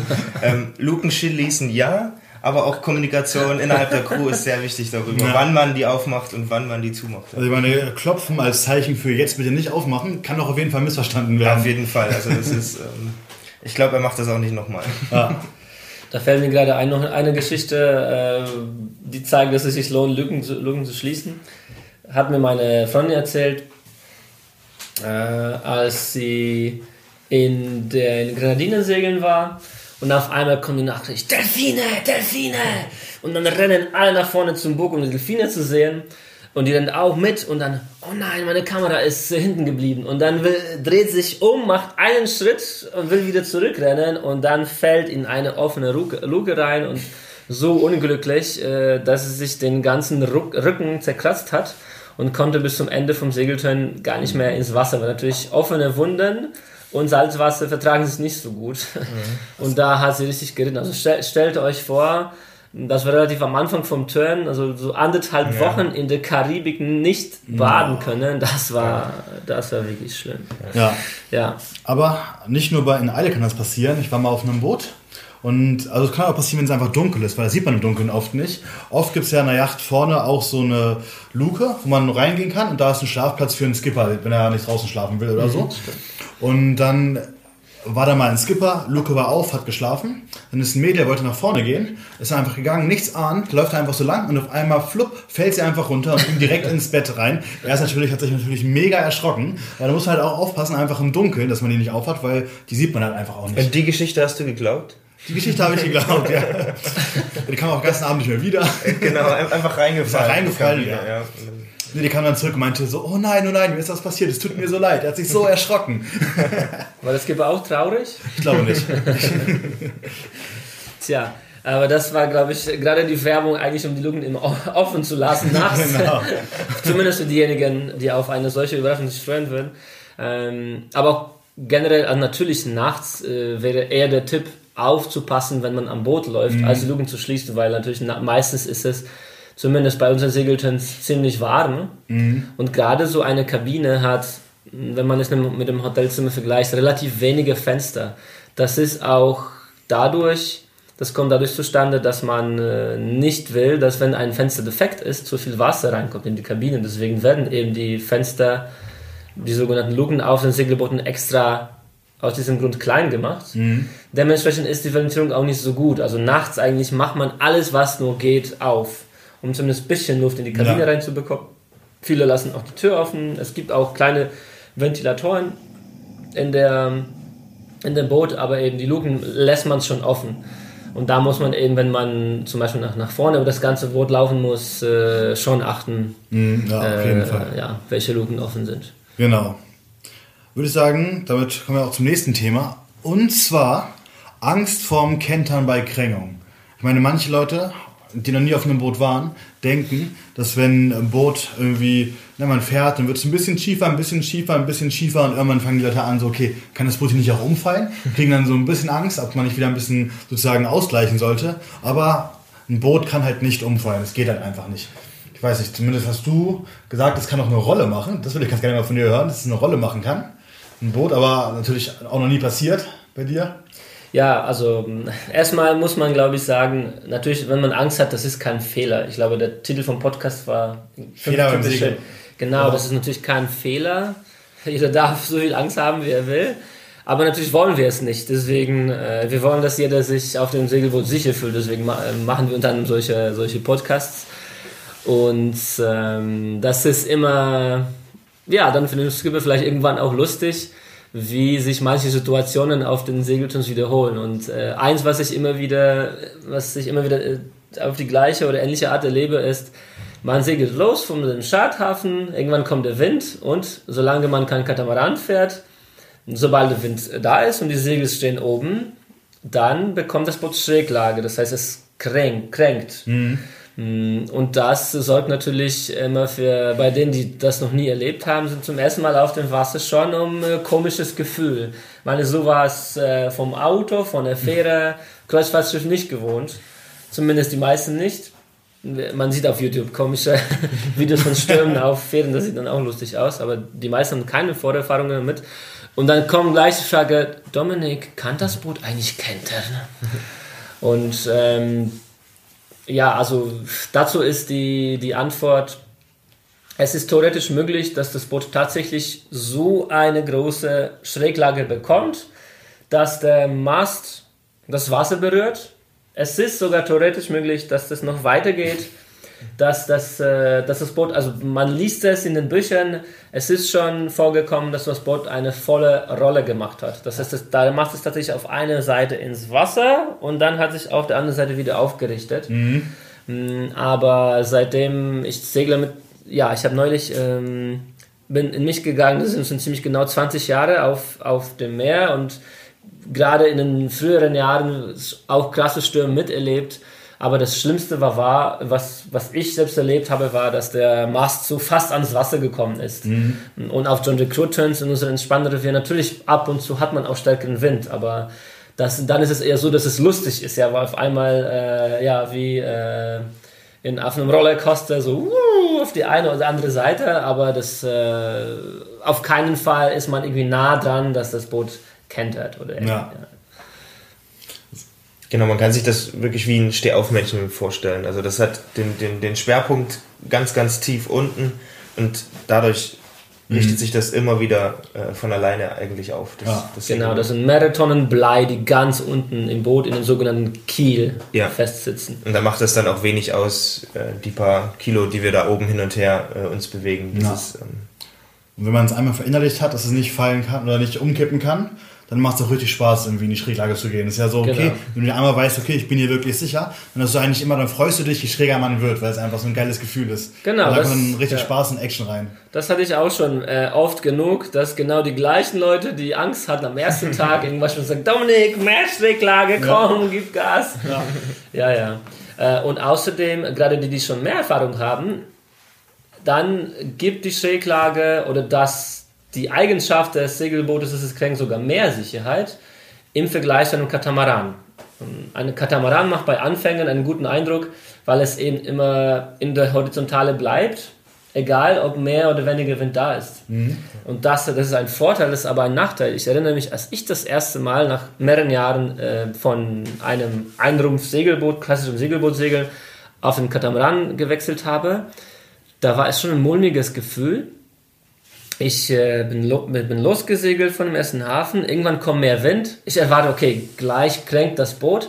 Luken schließen, ja, aber auch Kommunikation innerhalb der Crew ist sehr wichtig darüber, wann man die aufmacht und wann man die zumacht. Also ich meine, Klopfen als Zeichen für jetzt bitte nicht aufmachen, kann auch auf jeden Fall missverstanden werden. Ja, auf jeden Fall, also das ist, ich glaube, er macht das auch nicht nochmal. Ja. Da fällt mir gerade noch eine Geschichte, die zeigt, dass es sich lohnt, Lücken zu schließen. Hat mir meine Freundin erzählt, als sie in den Grenadinen segeln war. Und auf einmal kommt die Nachricht, Delfine, Delfine! Und dann rennen alle nach vorne zum Bug, um die Delfine zu sehen. Und die rennen auch mit, und dann, oh nein, meine Kamera ist hinten geblieben. Und dann dreht sich um, macht einen Schritt und will wieder zurückrennen. Und dann fällt in eine offene Luke rein, und so unglücklich, dass sie sich den ganzen Rücken zerkratzt hat und konnte bis zum Ende vom Segeltörn gar nicht mehr ins Wasser. Weil natürlich offene Wunden und Salzwasser vertragen sich nicht so gut. Mhm. Und da hat sie richtig geritten. Also stellt euch vor, das war relativ am Anfang vom Turn, also so 1,5 Wochen in der Karibik nicht baden können. Das war wirklich schlimm. Ja. Aber nicht nur in Eile kann das passieren. Ich war mal auf einem Boot. Und also es kann auch passieren, wenn es einfach dunkel ist, weil das sieht man im Dunkeln oft nicht. Oft gibt es ja in der Yacht vorne auch so eine Luke, wo man reingehen kann, und da ist ein Schlafplatz für einen Skipper, wenn er nicht draußen schlafen will oder so. Und dann war da mal ein Skipper, Luke war auf, hat geschlafen. Dann ist ein Mädel, der wollte nach vorne gehen, ist einfach gegangen, nichts ahnt, läuft einfach so lang, und auf einmal flupp, fällt sie einfach runter und ging direkt ins Bett rein. Er hat sich natürlich mega erschrocken, weil da muss man halt auch aufpassen, einfach im Dunkeln, dass man die nicht aufhat, weil die sieht man halt einfach auch nicht. Und die Geschichte hast du geglaubt? Die Geschichte habe ich geglaubt, ja. Die kam auch den ganzen Abend nicht mehr wieder. Genau, einfach reingefallen, ja. Nee, die kam dann zurück und meinte so, oh nein, mir ist das passiert, es tut mir so leid. Er hat sich so erschrocken. War das Skipper auch traurig? Ich glaube nicht. Tja, aber das war, glaube ich, gerade die Werbung eigentlich, um die Luken immer offen zu lassen nachts. Genau. Zumindest für diejenigen, die auf eine solche Überraschung sich freuen würden. Aber auch generell, also natürlich nachts wäre eher der Tipp, aufzupassen, wenn man am Boot läuft, als die Luken zu schließen, weil natürlich meistens ist es, zumindest bei unseren Segeltörn, ziemlich warm. Und gerade so eine Kabine hat, wenn man es mit dem Hotelzimmer vergleicht, relativ wenige Fenster. Das ist auch dadurch zustande, dass man nicht will, dass, wenn ein Fenster defekt ist, zu viel Wasser reinkommt in die Kabine. Deswegen werden eben die Fenster, die sogenannten Luken auf den Segelbooten extra aus diesem Grund klein gemacht. Mhm. Dementsprechend ist die Ventilierung auch nicht so gut. Also nachts eigentlich macht man alles, was nur geht, auf, um zumindest ein bisschen Luft in die Kabine reinzubekommen. Viele lassen auch die Tür offen. Es gibt auch kleine Ventilatoren in dem Boot, aber eben die Luken lässt man schon offen. Und da muss man eben, wenn man zum Beispiel nach vorne über das ganze Boot laufen muss, schon achten, auf jeden Fall. Ja, welche Luken offen sind. Genau. Würde ich sagen, damit kommen wir auch zum nächsten Thema. Und zwar Angst vorm Kentern bei Krängung. Ich meine, manche Leute, die noch nie auf einem Boot waren, denken, dass wenn ein Boot irgendwie, wenn man fährt, dann wird es ein bisschen schiefer, ein bisschen schiefer, ein bisschen schiefer und irgendwann fangen die Leute an, so okay, kann das Boot hier nicht auch umfallen? Kriegen dann so ein bisschen Angst, ob man nicht wieder ein bisschen sozusagen ausgleichen sollte. Aber ein Boot kann halt nicht umfallen, es geht halt einfach nicht. Ich weiß nicht, zumindest hast du gesagt, es kann auch eine Rolle machen. Das würde ich ganz gerne mal von dir hören, dass es eine Rolle machen kann. Ein Boot, aber natürlich auch noch nie passiert bei dir. Ja, also erstmal muss man, glaube ich, sagen, natürlich, wenn man Angst hat, das ist kein Fehler. Ich glaube, der Titel vom Podcast war Fehler beim Segeln. Genau, das ist natürlich kein Fehler. Jeder darf so viel Angst haben, wie er will. Aber natürlich wollen wir es nicht. Deswegen, wir wollen, dass jeder sich auf dem Segelboot sicher fühlt. Deswegen machen wir unter anderem solche Podcasts. Und das ist immer, ja, dann für den Skipper vielleicht irgendwann auch lustig, wie sich manche Situationen auf den Segeltons wiederholen. Und eins, was ich immer wieder auf die gleiche oder ähnliche Art erlebe, ist, man segelt los von dem Starthafen, irgendwann kommt der Wind und solange man kein Katamaran fährt, sobald der Wind da ist und die Segel stehen oben, dann bekommt das Boot Schräglage, das heißt, es kränkt. Mhm. Und das sorgt natürlich immer für, bei denen, die das noch nie erlebt haben, sind zum ersten Mal auf dem Wasser schon um komisches Gefühl. Ich meine, so war es vom Auto, von der Fähre, Kreuzfahrtschiff nicht gewohnt. Zumindest die meisten nicht. Man sieht auf YouTube komische Videos von Stürmen auf Fähren, das sieht dann auch lustig aus, aber die meisten haben keine Vorerfahrungen damit. Und dann kommen gleich die Frage, Dominik, kann das Boot eigentlich kentern? Und ja, also dazu ist die Antwort, es ist theoretisch möglich, dass das Boot tatsächlich so eine große Schräglage bekommt, dass der Mast das Wasser berührt. Es ist sogar theoretisch möglich, dass das noch weitergeht, dass das Boot, also man liest es in den Büchern, es ist schon vorgekommen, dass das Boot eine volle Rolle gemacht hat. Das heißt, da macht es tatsächlich auf einer Seite ins Wasser und dann hat sich auf der anderen Seite wieder aufgerichtet. Mhm. Aber seitdem ich segle ich habe neulich, bin in mich gegangen, das sind schon ziemlich genau 20 Jahre auf dem Meer und gerade in den früheren Jahren auch krasse Stürme miterlebt. Aber das Schlimmste was ich selbst erlebt habe, war, dass der Mast so fast ans Wasser gekommen ist. Mhm. Und auf Join the Crew Turns in unseren entspannten Revier, natürlich ab und zu hat man auch stärkeren Wind, aber dann ist es eher so, dass es lustig ist, ja, weil auf einmal, wie auf einem Rollercoaster so auf die eine oder andere Seite, aber das auf keinen Fall ist man irgendwie nah dran, dass das Boot kentert oder Genau, man kann sich das wirklich wie ein Stehaufmännchen vorstellen. Also das hat den Schwerpunkt ganz, ganz tief unten und dadurch richtet sich das immer wieder von alleine eigentlich auf. Das sind mehrere Tonnen Blei, die ganz unten im Boot in dem sogenannten Kiel festsitzen. Und da macht das dann auch wenig aus, die paar Kilo, die wir da oben hin und her uns bewegen. Und wenn man es einmal verinnerlicht hat, dass es nicht fallen kann oder nicht umkippen kann, dann macht es auch richtig Spaß, irgendwie in die Schräglage zu gehen. Das ist ja so, okay, genau. Wenn du einmal weißt, okay, ich bin hier wirklich sicher, dann freust du dich, je schräger man wird, weil es einfach so ein geiles Gefühl ist. Genau. Da kommt dann richtig Spaß und Action rein. Das hatte ich auch schon oft genug, dass genau die gleichen Leute, die Angst hatten am ersten Tag, irgendwas schon sagen, Dominik, mehr Schräglage, komm, gib Gas. Ja. Und außerdem, gerade die schon mehr Erfahrung haben, dann gibt die Schräglage oder die Eigenschaft des Segelbootes ist, es kriegt sogar mehr Sicherheit im Vergleich zu einem Katamaran. Ein Katamaran macht bei Anfängern einen guten Eindruck, weil es eben immer in der Horizontale bleibt, egal ob mehr oder weniger Wind da ist. Mhm. Und das ist ein Vorteil, das ist aber ein Nachteil. Ich erinnere mich, als ich das erste Mal nach mehreren Jahren von einem Einrumpf-Segelboot, klassischem Segelbootsegeln, auf den Katamaran gewechselt habe, da war es schon ein mulmiges Gefühl, Ich bin losgesegelt von dem ersten Hafen. Irgendwann kommt mehr Wind. Ich erwarte, okay, gleich klenkt das Boot.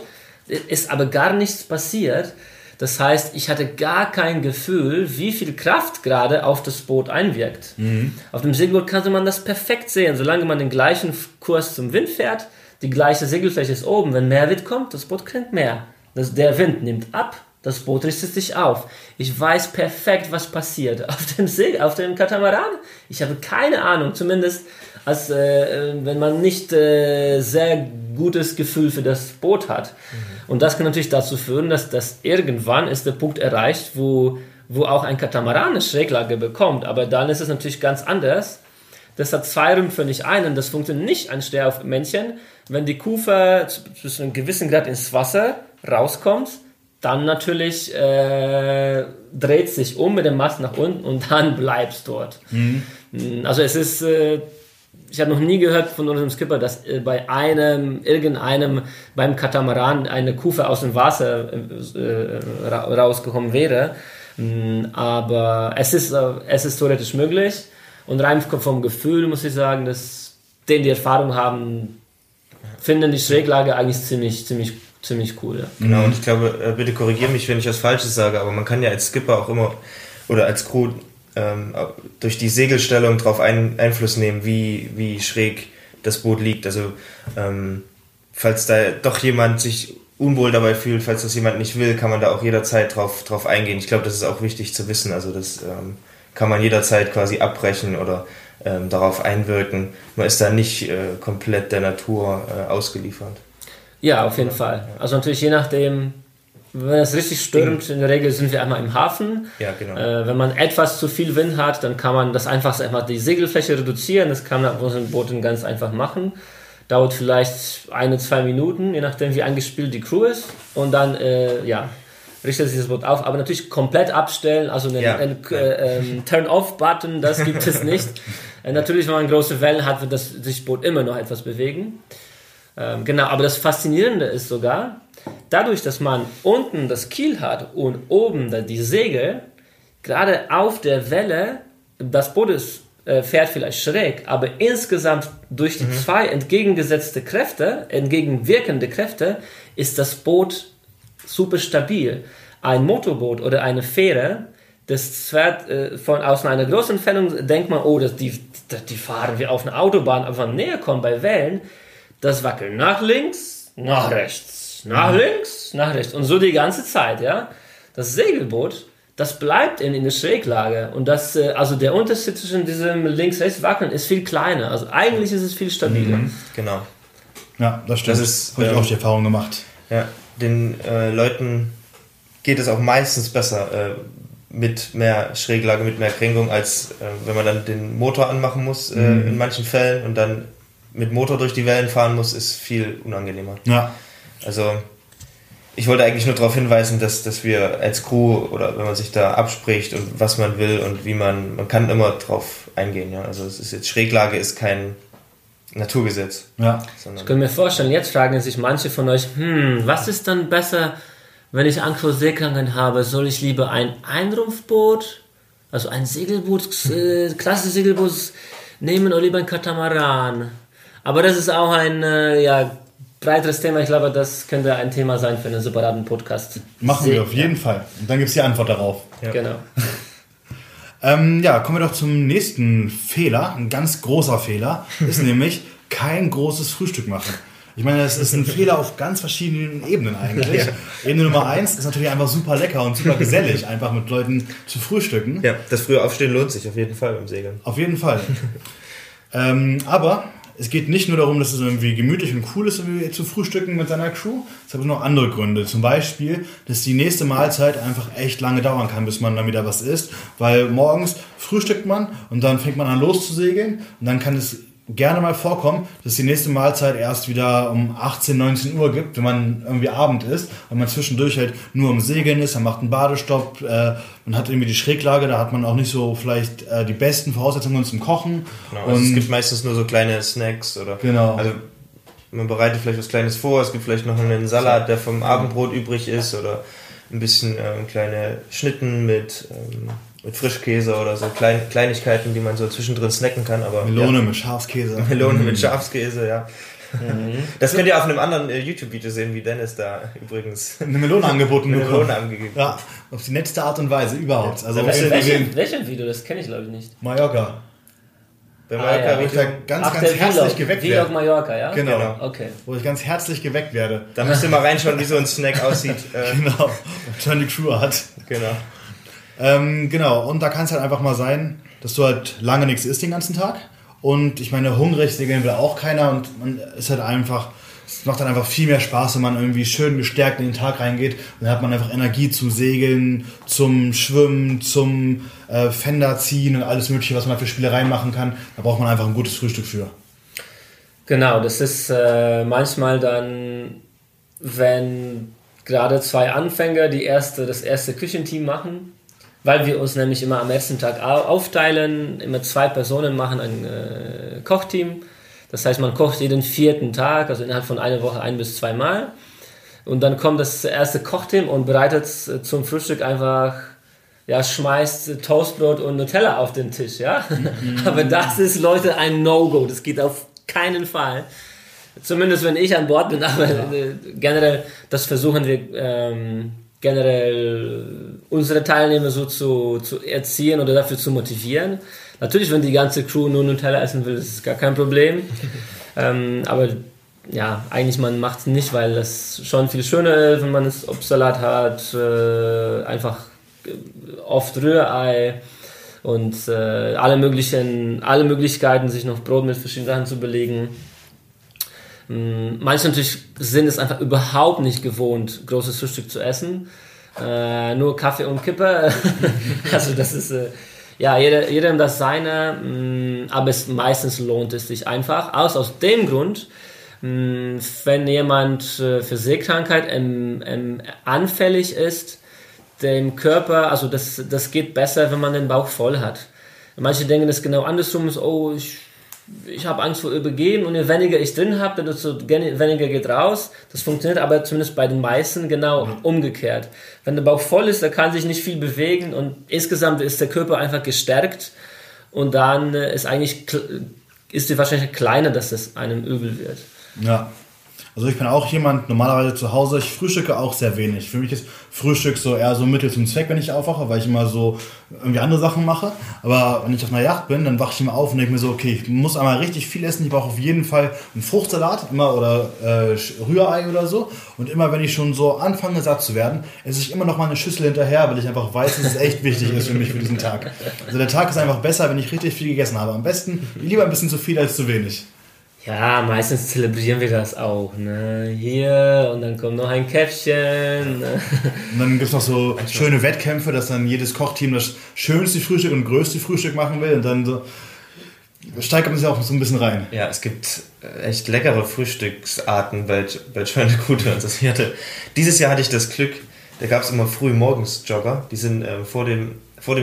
Ist aber gar nichts passiert. Das heißt, ich hatte gar kein Gefühl, wie viel Kraft gerade auf das Boot einwirkt. Mhm. Auf dem Segelboot konnte man das perfekt sehen. Solange man den gleichen Kurs zum Wind fährt, die gleiche Segelfläche ist oben. Wenn mehr Wind kommt, das Boot klingt mehr. Der Wind nimmt ab, das Boot richtet sich auf. Ich weiß perfekt, was passiert. Auf dem Katamaran, ich habe keine Ahnung, zumindest als wenn man nicht sehr gutes Gefühl für das Boot hat. Mhm. Und das kann natürlich dazu führen, dass irgendwann ist der Punkt erreicht, wo auch ein Katamaran eine Schräglage bekommt. Aber dann ist es natürlich ganz anders. Das hat zwei Runden für nicht einen. Das funktioniert nicht anstelle auf Männchen. Wenn die Kufer zu einem gewissen Grad ins Wasser rauskommt, dann natürlich dreht sich um mit dem Mast nach unten und dann bleibst dort. Mhm. Also es ist... ich habe noch nie gehört von unserem Skipper, dass bei beim Katamaran eine Kufe aus dem Wasser rausgekommen wäre. Aber es ist theoretisch möglich. Und rein vom Gefühl muss ich sagen, dass die Erfahrung haben, finden die Schräglage eigentlich ziemlich cool. Ja. Genau, und ich glaube, bitte korrigiere mich, wenn ich was Falsches sage, aber man kann ja als Skipper auch immer oder als Crew durch die Segelstellung darauf Einfluss nehmen, wie schräg das Boot liegt. Also falls da doch jemand sich unwohl dabei fühlt, falls das jemand nicht will, kann man da auch jederzeit drauf eingehen. Ich glaube, das ist auch wichtig zu wissen. Also das kann man jederzeit quasi abbrechen oder darauf einwirken. Man ist da nicht komplett der Natur ausgeliefert. Ja, auf jeden Fall. Also natürlich je nachdem... Wenn es richtig stürmt, in der Regel sind wir einmal im Hafen. Ja, genau. Wenn man etwas zu viel Wind hat, dann kann man das einfach die Segelfläche reduzieren. Das kann man auf unseren Booten ganz einfach machen. Dauert vielleicht 1-2 Minuten, je nachdem wie angespielt die Crew ist. Und dann richtet sich das Boot auf. Aber natürlich komplett abstellen, also einen Turn-Off-Button, das gibt es nicht. Natürlich, wenn man große Wellen hat, wird sich das Boot immer noch etwas bewegen. Genau, aber das Faszinierende ist sogar... Dadurch, dass man unten das Kiel hat und oben dann die Segel, gerade auf der Welle, das Boot fährt vielleicht schräg, aber insgesamt durch die zwei entgegenwirkende Kräfte, ist das Boot super stabil. Ein Motorboot oder eine Fähre, das fährt von aus einer großen Entfernung, denkt man, oh, die fahren wir auf einer Autobahn, aber wenn näher kommen bei Wellen, das wackelt nach links, nach rechts. Nach links, nach rechts und so die ganze Zeit, ja. Das Segelboot, das bleibt in der Schräglage und das, also der Unterschied zwischen diesem Links-Rechts-Wackeln ist viel kleiner, also eigentlich ist es viel stabiler. Mhm, genau. Ja, das stimmt. Das habe ich auch die Erfahrung gemacht. Ja, den Leuten geht es auch meistens besser mit mehr Schräglage, mit mehr Kränkung, als wenn man dann den Motor anmachen muss in manchen Fällen und dann mit Motor durch die Wellen fahren muss, ist viel unangenehmer. Ja. Also ich wollte eigentlich nur darauf hinweisen, dass wir als Crew oder wenn man sich da abspricht und was man will und wie man kann immer drauf eingehen. Ja? Also es ist jetzt Schräglage ist kein Naturgesetz. Ja. Ich kann mir vorstellen, jetzt fragen sich manche von euch, was ist dann besser, wenn ich Angst vor Seekrankheiten habe? Soll ich lieber ein Einrumpfboot, also ein Segelboot, Klasse-Segelboot nehmen oder lieber ein Katamaran? Aber das ist auch ein, breiteres Thema, ich glaube, das könnte ein Thema sein für einen separaten Podcast. Machen wir auf jeden Fall. Und dann gibt es die Antwort darauf. Ja. Genau. Kommen wir doch zum nächsten Fehler. Ein ganz großer Fehler ist nämlich kein großes Frühstück machen. Ich meine, das ist ein Fehler auf ganz verschiedenen Ebenen eigentlich. Ja. Ebene Nummer 1 ist natürlich einfach super lecker und super gesellig, einfach mit Leuten zu frühstücken. Ja, das frühe Aufstehen lohnt sich auf jeden Fall beim Segeln. Auf jeden Fall. Aber... Es geht nicht nur darum, dass es irgendwie gemütlich und cool ist, zu frühstücken mit seiner Crew. Es hat noch andere Gründe. Zum Beispiel, dass die nächste Mahlzeit einfach echt lange dauern kann, bis man dann wieder was isst. Weil morgens frühstückt man und dann fängt man an loszusegeln. Und dann kann es gerne mal vorkommen, dass die nächste Mahlzeit erst wieder um 18, 19 Uhr gibt, wenn man irgendwie Abend isst. Wenn man zwischendurch halt nur am Segeln ist, man macht einen Badestopp, man hat irgendwie die Schräglage, da hat man auch nicht so vielleicht die besten Voraussetzungen zum Kochen. Genau, also es gibt meistens nur so kleine Snacks oder... Genau. Also man bereitet vielleicht was Kleines vor, es gibt vielleicht noch einen Salat, der vom Abendbrot übrig ist oder ein bisschen kleine Schnitten mit... mit Frischkäse oder so Kleinigkeiten, die man so zwischendrin snacken kann. Aber Melone mit Schafskäse. Melone mit Schafskäse, ja. Das könnt ihr auf einem anderen YouTube-Video sehen, wie Dennis da übrigens eine Melone angeboten bekommt. Ja, auf die letzte Art und Weise überhaupt. Ja. Also welches Video? Das kenne ich glaube ich nicht. Mallorca. Bei Mallorca wo ich da ganz herzlich geweckt werde. Vlog Mallorca, ja? Genau. Okay. Wo ich ganz herzlich geweckt werde. Da müsst ihr mal reinschauen, wie so ein Snack aussieht. Genau. Join the Crew hat. Genau. Genau. Und da kann es halt einfach mal sein, dass du halt lange nichts isst den ganzen Tag. Und ich meine, hungrig segeln will auch keiner und man ist halt einfach, es macht dann einfach viel mehr Spaß, wenn man irgendwie schön gestärkt in den Tag reingeht und dann hat man einfach Energie zum Segeln, zum Schwimmen, zum Fender ziehen und alles mögliche, was man für Spielereien machen kann. Da braucht man einfach ein gutes Frühstück für. Genau, das ist manchmal dann, wenn gerade zwei Anfänger das erste Küchenteam machen, weil wir uns nämlich immer am ersten Tag aufteilen, immer zwei Personen machen ein Kochteam. Das heißt, man kocht jeden vierten Tag, also innerhalb von einer Woche 1 bis 2 Mal. Und dann kommt das erste Kochteam und bereitet zum Frühstück einfach, ja, schmeißt Toastbrot und Nutella auf den Tisch, ja. Mhm. Aber das ist, Leute, ein No-Go. Das geht auf keinen Fall. Zumindest, wenn ich an Bord bin. Aber ja, generell, das versuchen wir... generell unsere Teilnehmer so zu erziehen oder dafür zu motivieren. Natürlich, wenn die ganze Crew nur Nutella essen will, ist es gar kein Problem. Aber ja, eigentlich man macht es nicht, weil das schon viel schöner ist, wenn man es Obstsalat hat, einfach oft Rührei und alle Möglichkeiten, sich noch Brot mit verschiedenen Sachen zu belegen. Manche natürlich sind es einfach überhaupt nicht gewohnt, großes Frühstück zu essen. Nur Kaffee und Kippe. Also das ist, ja, jedem das seine. Aber es meistens lohnt es sich einfach. Aus dem Grund, wenn jemand für Seekrankheit anfällig ist, dem Körper, also das geht besser, wenn man den Bauch voll hat. Manche denken, das genau andersrum ist, oh, ich habe Angst vor Übergeben und je weniger ich drin habe, desto weniger geht raus. Das funktioniert aber zumindest bei den meisten genau umgekehrt. Wenn der Bauch voll ist, da kann sich nicht viel bewegen und insgesamt ist der Körper einfach gestärkt und dann ist die Wahrscheinlichkeit kleiner, dass es einem übel wird. Ja, also ich bin auch jemand, normalerweise zu Hause, ich frühstücke auch sehr wenig. Für mich ist Frühstück so eher so Mittel zum Zweck, wenn ich aufwache, weil ich immer so irgendwie andere Sachen mache. Aber wenn ich auf einer Yacht bin, dann wache ich immer auf und denke mir so, okay, ich muss einmal richtig viel essen. Ich brauche auf jeden Fall einen Fruchtsalat immer oder Rührei oder so. Und immer, wenn ich schon so anfange, satt zu werden, esse ich immer noch mal eine Schüssel hinterher, weil ich einfach weiß, dass es echt wichtig ist für mich für diesen Tag. Also der Tag ist einfach besser, wenn ich richtig viel gegessen habe. Am besten lieber ein bisschen zu viel als zu wenig. Ja, meistens zelebrieren wir das auch, ne? Hier, und dann kommt noch ein Käffchen. Ne? Und dann gibt es noch so schöne Wettkämpfe, dass dann jedes Kochteam das schönste Frühstück und größte Frühstück machen will. Und dann so steigert man sich auch so ein bisschen rein. Ja, es gibt echt leckere Frühstücksarten bei Join the Crew. Dieses Jahr hatte ich das Glück, da gab es immer früh morgens Jogger. Die sind vor dem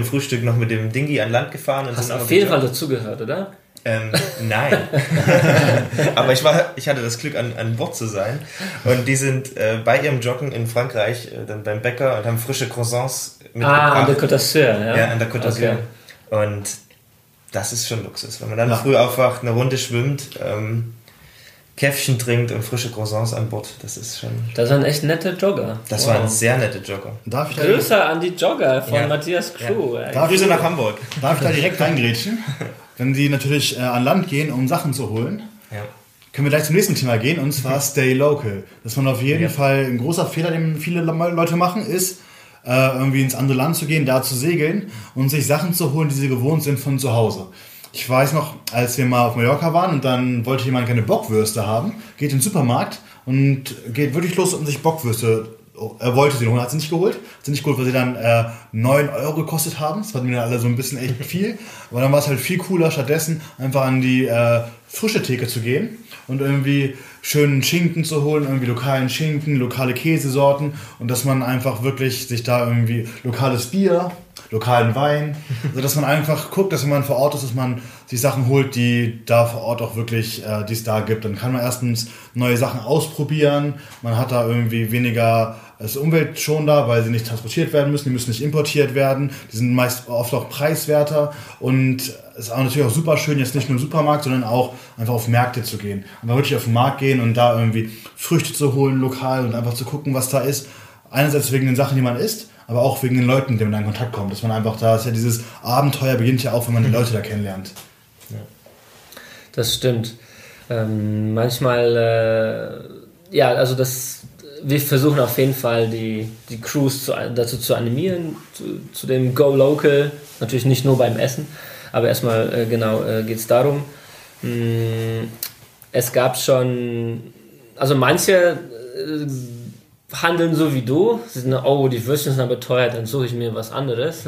Frühstück noch mit dem Dinghy an Land gefahren. Und hast du auf jeden Fall dazugehört, oder? Nein. Aber ich hatte das Glück, an Bord zu sein. Und die sind bei ihrem Joggen in Frankreich dann beim Bäcker und haben frische Croissants mitgebracht. An der Côte d'Azur, ja. Ja, an der Côte d'Azur. Okay. Und das ist schon Luxus. Wenn man dann früh aufwacht, eine Runde schwimmt, Käffchen trinkt und frische Croissants an Bord. Das ist schon... Das waren echt nette Jogger. Das waren sehr nette Jogger. Grüße an die Jogger von Matthias Crew. Ja. Grüße nach Hamburg. Darf ich da direkt reingrätschen? Wenn sie natürlich an Land gehen, um Sachen zu holen, können wir gleich zum nächsten Thema gehen, und zwar Stay Local. Dass man auf jeden Fall, ein großer Fehler, den viele Leute machen, ist, irgendwie ins andere Land zu gehen, da zu segeln und sich Sachen zu holen, die sie gewohnt sind von zu Hause. Ich weiß noch, als wir mal auf Mallorca waren und dann wollte jemand keine Bockwürste haben, geht in den Supermarkt und geht wirklich los, um sich Bockwürste zu... Er wollte sie holen, hat sie nicht geholt. Hat sie nicht geholt, weil sie dann 9 Euro gekostet haben. Das fanden wir dann alle so ein bisschen echt viel. Aber dann war es halt viel cooler, stattdessen einfach an die frische Theke zu gehen und irgendwie schönen Schinken zu holen, irgendwie lokalen Schinken, lokale Käsesorten und dass man einfach wirklich sich da irgendwie lokales Bier, lokalen Wein, also dass man einfach guckt, dass wenn man vor Ort ist, dass man sich Sachen holt, die da vor Ort auch wirklich, die es da gibt. Dann kann man erstens neue Sachen ausprobieren, man hat da irgendwie weniger ist Umwelt schon da, weil sie nicht transportiert werden müssen, die müssen nicht importiert werden, die sind meist oft auch preiswerter und es ist auch natürlich auch super schön, jetzt nicht nur im Supermarkt, sondern auch einfach auf Märkte zu gehen. Einfach wirklich auf den Markt gehen und da irgendwie Früchte zu holen lokal und einfach zu gucken, was da ist. Einerseits wegen den Sachen, die man isst, aber auch wegen den Leuten, mit denen man in Kontakt kommt. Dass man einfach da ist, ja, dieses Abenteuer beginnt ja auch, wenn man die Leute da kennenlernt. Ja. Das stimmt. Wir versuchen auf jeden Fall die Crews dazu zu animieren, zu dem Go Local, natürlich nicht nur beim Essen, aber erstmal geht es darum. Es gab schon, also manche handeln so wie du, sie sind, oh, die Würstchen sind aber teuer, dann suche ich mir was anderes.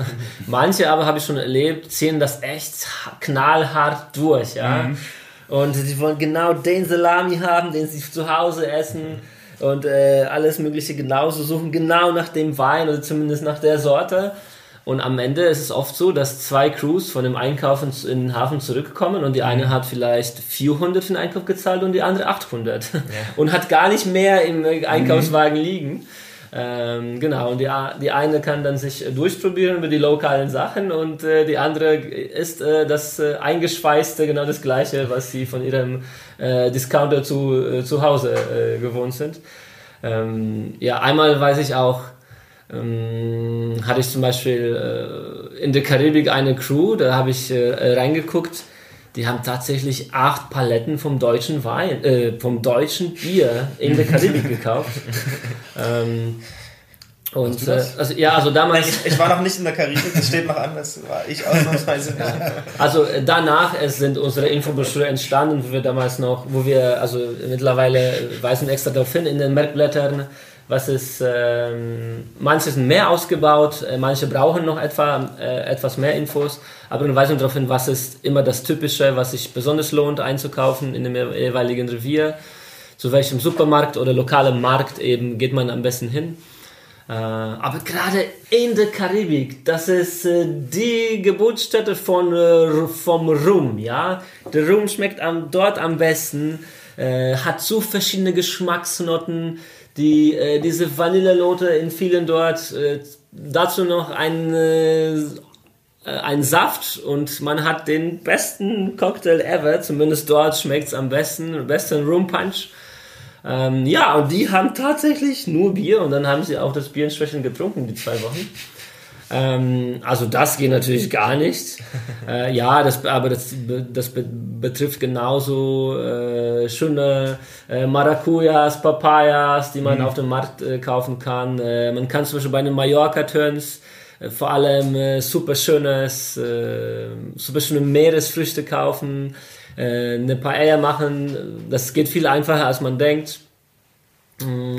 Manche aber, habe ich schon erlebt, ziehen das echt knallhart durch, ja. Mhm. Und sie wollen genau den Salami haben, den sie zu Hause essen. Und alles Mögliche genauso suchen, genau nach dem Wein oder zumindest nach der Sorte. Und am Ende ist es oft so, dass zwei Crews von dem Einkaufen in den Hafen zurückkommen und die eine hat vielleicht 400 für den Einkauf gezahlt und die andere 800. Ja. Und hat gar nicht mehr im Einkaufswagen liegen. Und die eine kann dann sich durchprobieren über die lokalen Sachen und die andere isst das Eingeschweißte, genau das Gleiche, was sie von ihrem Discounter zu Hause gewohnt sind. Einmal weiß ich auch, hatte ich zum Beispiel in der Karibik eine Crew, da habe ich reingeguckt, die haben tatsächlich 8 Paletten vom deutschen Wein, vom deutschen Bier in der Karibik gekauft. Damals. Ich war noch nicht in der Karibik, das steht noch an, das war ich ausnahmsweise nicht. Also danach sind unsere Infobroschüren entstanden, mittlerweile weisen extra darauf hin in den Merkblättern, was ist, manche sind mehr ausgebaut, manche brauchen noch etwas mehr Infos, aber in Weisung darauf hin, was ist immer das Typische, was sich besonders lohnt einzukaufen in dem jeweiligen Revier, zu welchem Supermarkt oder lokalem Markt eben geht man am besten hin. Aber gerade in der Karibik, das ist die Geburtsstätte vom Rum, ja. Der Rum schmeckt dort am besten, hat so verschiedene Geschmacksnoten, diese Vanillenote in vielen dort, dazu noch ein Saft und man hat den besten Cocktail ever, zumindest dort schmeckt es am besten Rum Punch. Und die haben tatsächlich nur Bier und dann haben sie auch das Bier entsprechend getrunken die 2 Wochen. Also das geht natürlich gar nicht. Das betrifft genauso schöne Maracujas, Papayas, die man auf dem Markt kaufen kann. Man kann zum Beispiel bei den Mallorca-Turns vor allem super schöne Meeresfrüchte kaufen, eine Paella machen. Das geht viel einfacher, als man denkt.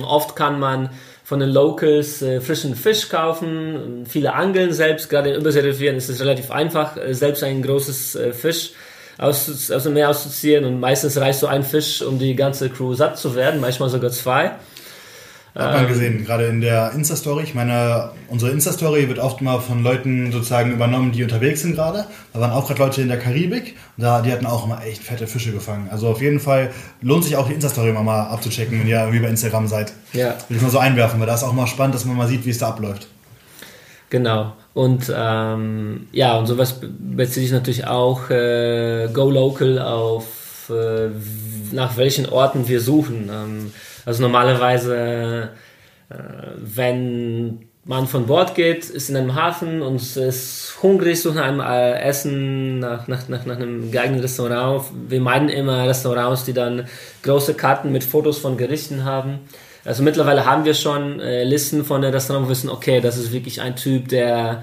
Oft kann man von den Locals frischen Fisch kaufen, viele angeln selbst, gerade in Überseerevieren ist es relativ einfach, selbst ein großes Fisch aus dem Meer auszuziehen und meistens reicht so ein Fisch, um die ganze Crew satt zu werden, manchmal sogar 2. Hat man gesehen, gerade in der Insta-Story. Ich meine, unsere Insta-Story wird oft mal von Leuten sozusagen übernommen, die unterwegs sind gerade. Da waren auch gerade Leute in der Karibik. Die hatten auch immer echt fette Fische gefangen. Also auf jeden Fall lohnt sich auch die Insta-Story immer mal abzuchecken, wenn ihr irgendwie bei Instagram seid. Ja. Will ich mal so einwerfen, weil da ist auch mal spannend, dass man mal sieht, wie es da abläuft. Genau. Und und sowas bezieht sich natürlich auch Go Local auf, nach welchen Orten wir suchen. Also normalerweise, wenn man von Bord geht, ist in einem Hafen und ist hungrig, sucht nach einem Essen, nach einem geeigneten Restaurant. Wir meiden immer Restaurants, die dann große Karten mit Fotos von Gerichten haben. Also mittlerweile haben wir schon Listen von den Restaurants, wo wir wissen, okay, das ist wirklich ein Typ, der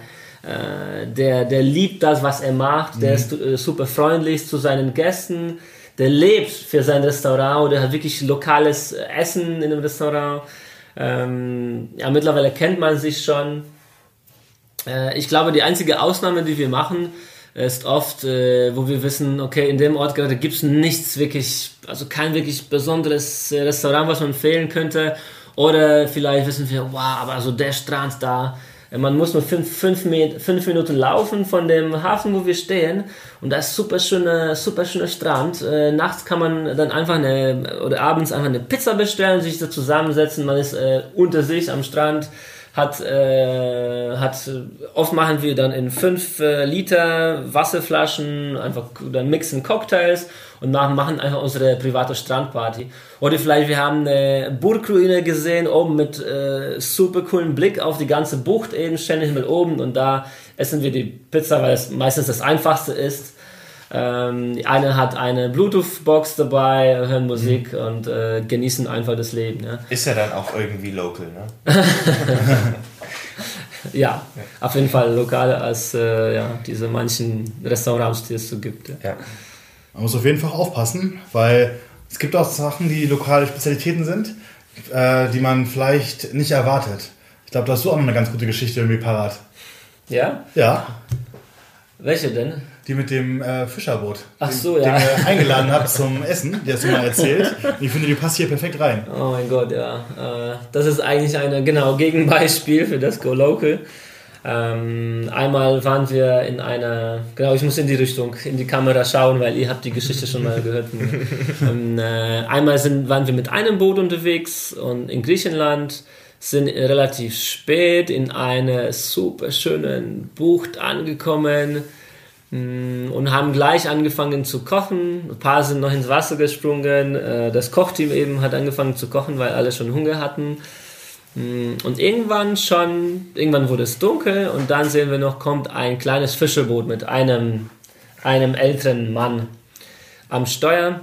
liebt das, was er macht, der ist super freundlich zu seinen Gästen. Der lebt für sein Restaurant, der hat wirklich lokales Essen in dem Restaurant. Mittlerweile kennt man sich schon. Ich glaube, die einzige Ausnahme, die wir machen, ist oft, wo wir wissen, okay, in dem Ort gerade gibt es nichts wirklich, also kein wirklich besonderes Restaurant, was man empfehlen könnte. Oder vielleicht wissen wir, wow, aber also der Strand da, Man muss nur fünf Minuten laufen von dem Hafen, wo wir stehen, und da ist super schöner Strand. Nachts kann man dann einfach oder abends einfach eine Pizza bestellen, sich da zusammensetzen, man ist unter sich am Strand, oft machen wir dann in 5 Liter Wasserflaschen einfach, dann mixen Cocktails und machen einfach unsere private Strandparty. Oder vielleicht, wir haben eine Burgruine gesehen, oben mit super coolen Blick auf die ganze Bucht, eben ständig mit oben, und da essen wir die Pizza, weil es meistens das Einfachste ist. Einer hat eine Bluetooth-Box dabei, hören Musik und genießen einfach das Leben. Ja. Ist ja dann auch irgendwie local, ne? Ja, auf jeden Fall lokaler als diese manchen Restaurants, die es so gibt. Ja. Ja. Man muss auf jeden Fall aufpassen, weil es gibt auch Sachen, die lokale Spezialitäten sind, die man vielleicht nicht erwartet. Ich glaube, da hast du auch noch eine ganz gute Geschichte irgendwie parat. Ja? Ja. Welche denn? Die mit dem Fischerboot, den ihr eingeladen habt zum Essen, der hast du mal erzählt. Ich finde, die passt hier perfekt rein. Oh mein Gott, ja. Das ist eigentlich ein Gegenbeispiel für das Go Local. Einmal waren wir in einer, ich muss in die Richtung, in die Kamera schauen, weil ihr habt die Geschichte schon mal gehört. Einmal waren wir mit einem Boot unterwegs und in Griechenland, sind relativ spät in einer super schönen Bucht angekommen und haben gleich angefangen zu kochen. Ein paar sind noch ins Wasser gesprungen. Das Kochteam eben hat angefangen zu kochen, weil alle schon Hunger hatten. Und irgendwann wurde es dunkel, und dann sehen wir noch, kommt ein kleines Fischerboot mit einem älteren Mann am Steuer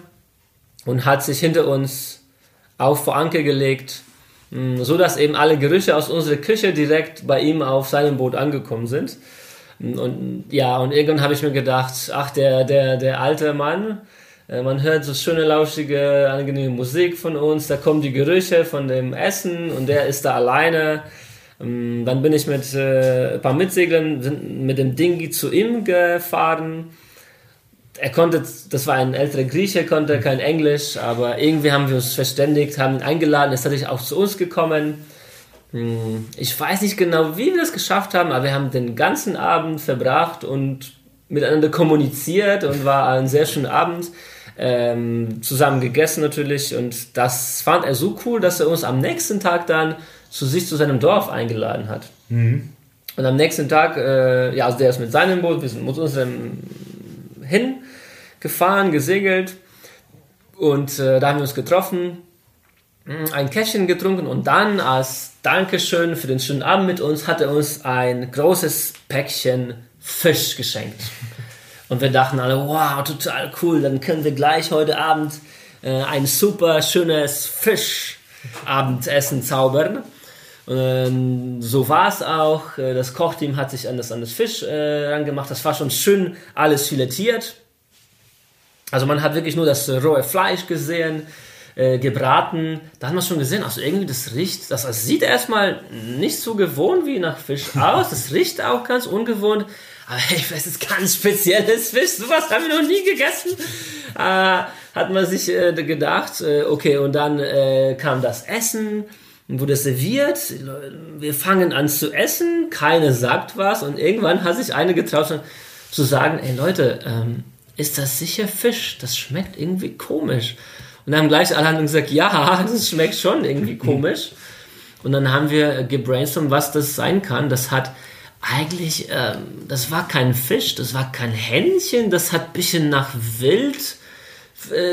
und hat sich hinter uns auf vor Anker gelegt, so dass eben alle Gerüche aus unserer Küche direkt bei ihm auf seinem Boot angekommen sind. Und irgendwann habe ich mir gedacht, ach, der alte Mann, man hört so schöne, lauschige, angenehme Musik von uns, da kommen die Gerüche von dem Essen und der ist da alleine. Dann bin ich mit ein paar Mitseglern mit dem Dinghy zu ihm gefahren. Das war ein älterer Grieche, konnte kein Englisch, aber irgendwie haben wir uns verständigt, haben ihn eingeladen, ist natürlich auch zu uns gekommen. Ich weiß nicht genau, wie wir das geschafft haben, aber wir haben den ganzen Abend verbracht und miteinander kommuniziert, und war ein sehr schöner Abend, zusammen gegessen natürlich, und das fand er so cool, dass er uns am nächsten Tag dann zu seinem Dorf eingeladen hat. Mhm. Und am nächsten Tag, der ist mit seinem Boot, wir sind mit unserem hingefahren, gesegelt, und da haben wir uns getroffen, ein Käffchen getrunken, und dann als Dankeschön für den schönen Abend mit uns hat er uns ein großes Päckchen Fisch geschenkt. Und wir dachten alle, wow, total cool, dann können wir gleich heute Abend ein super schönes Fischabendessen zaubern. So war es auch. Das Kochteam hat sich an das Fisch rangemacht. Das war schon schön alles filetiert. Also man hat wirklich nur das rohe Fleisch gesehen, gebraten. Da hat man schon gesehen, also irgendwie das sieht erstmal nicht so gewohnt wie nach Fisch aus. Das riecht auch ganz ungewohnt. Aber hey, das ist ganz spezielles Fisch. Sowas haben wir noch nie gegessen. Hat man sich gedacht. Okay, und dann kam das Essen. Wurde serviert, wir fangen an zu essen, keiner sagt was, und irgendwann hat sich eine getraut zu sagen, ey Leute, ist das sicher Fisch? Das schmeckt irgendwie komisch. Und dann haben gleich alle anderen gesagt, ja, das schmeckt schon irgendwie komisch. Und dann haben wir gebrainstormt, was das sein kann. Das hat eigentlich, das war kein Fisch, das war kein Hähnchen, das hat ein bisschen nach Wild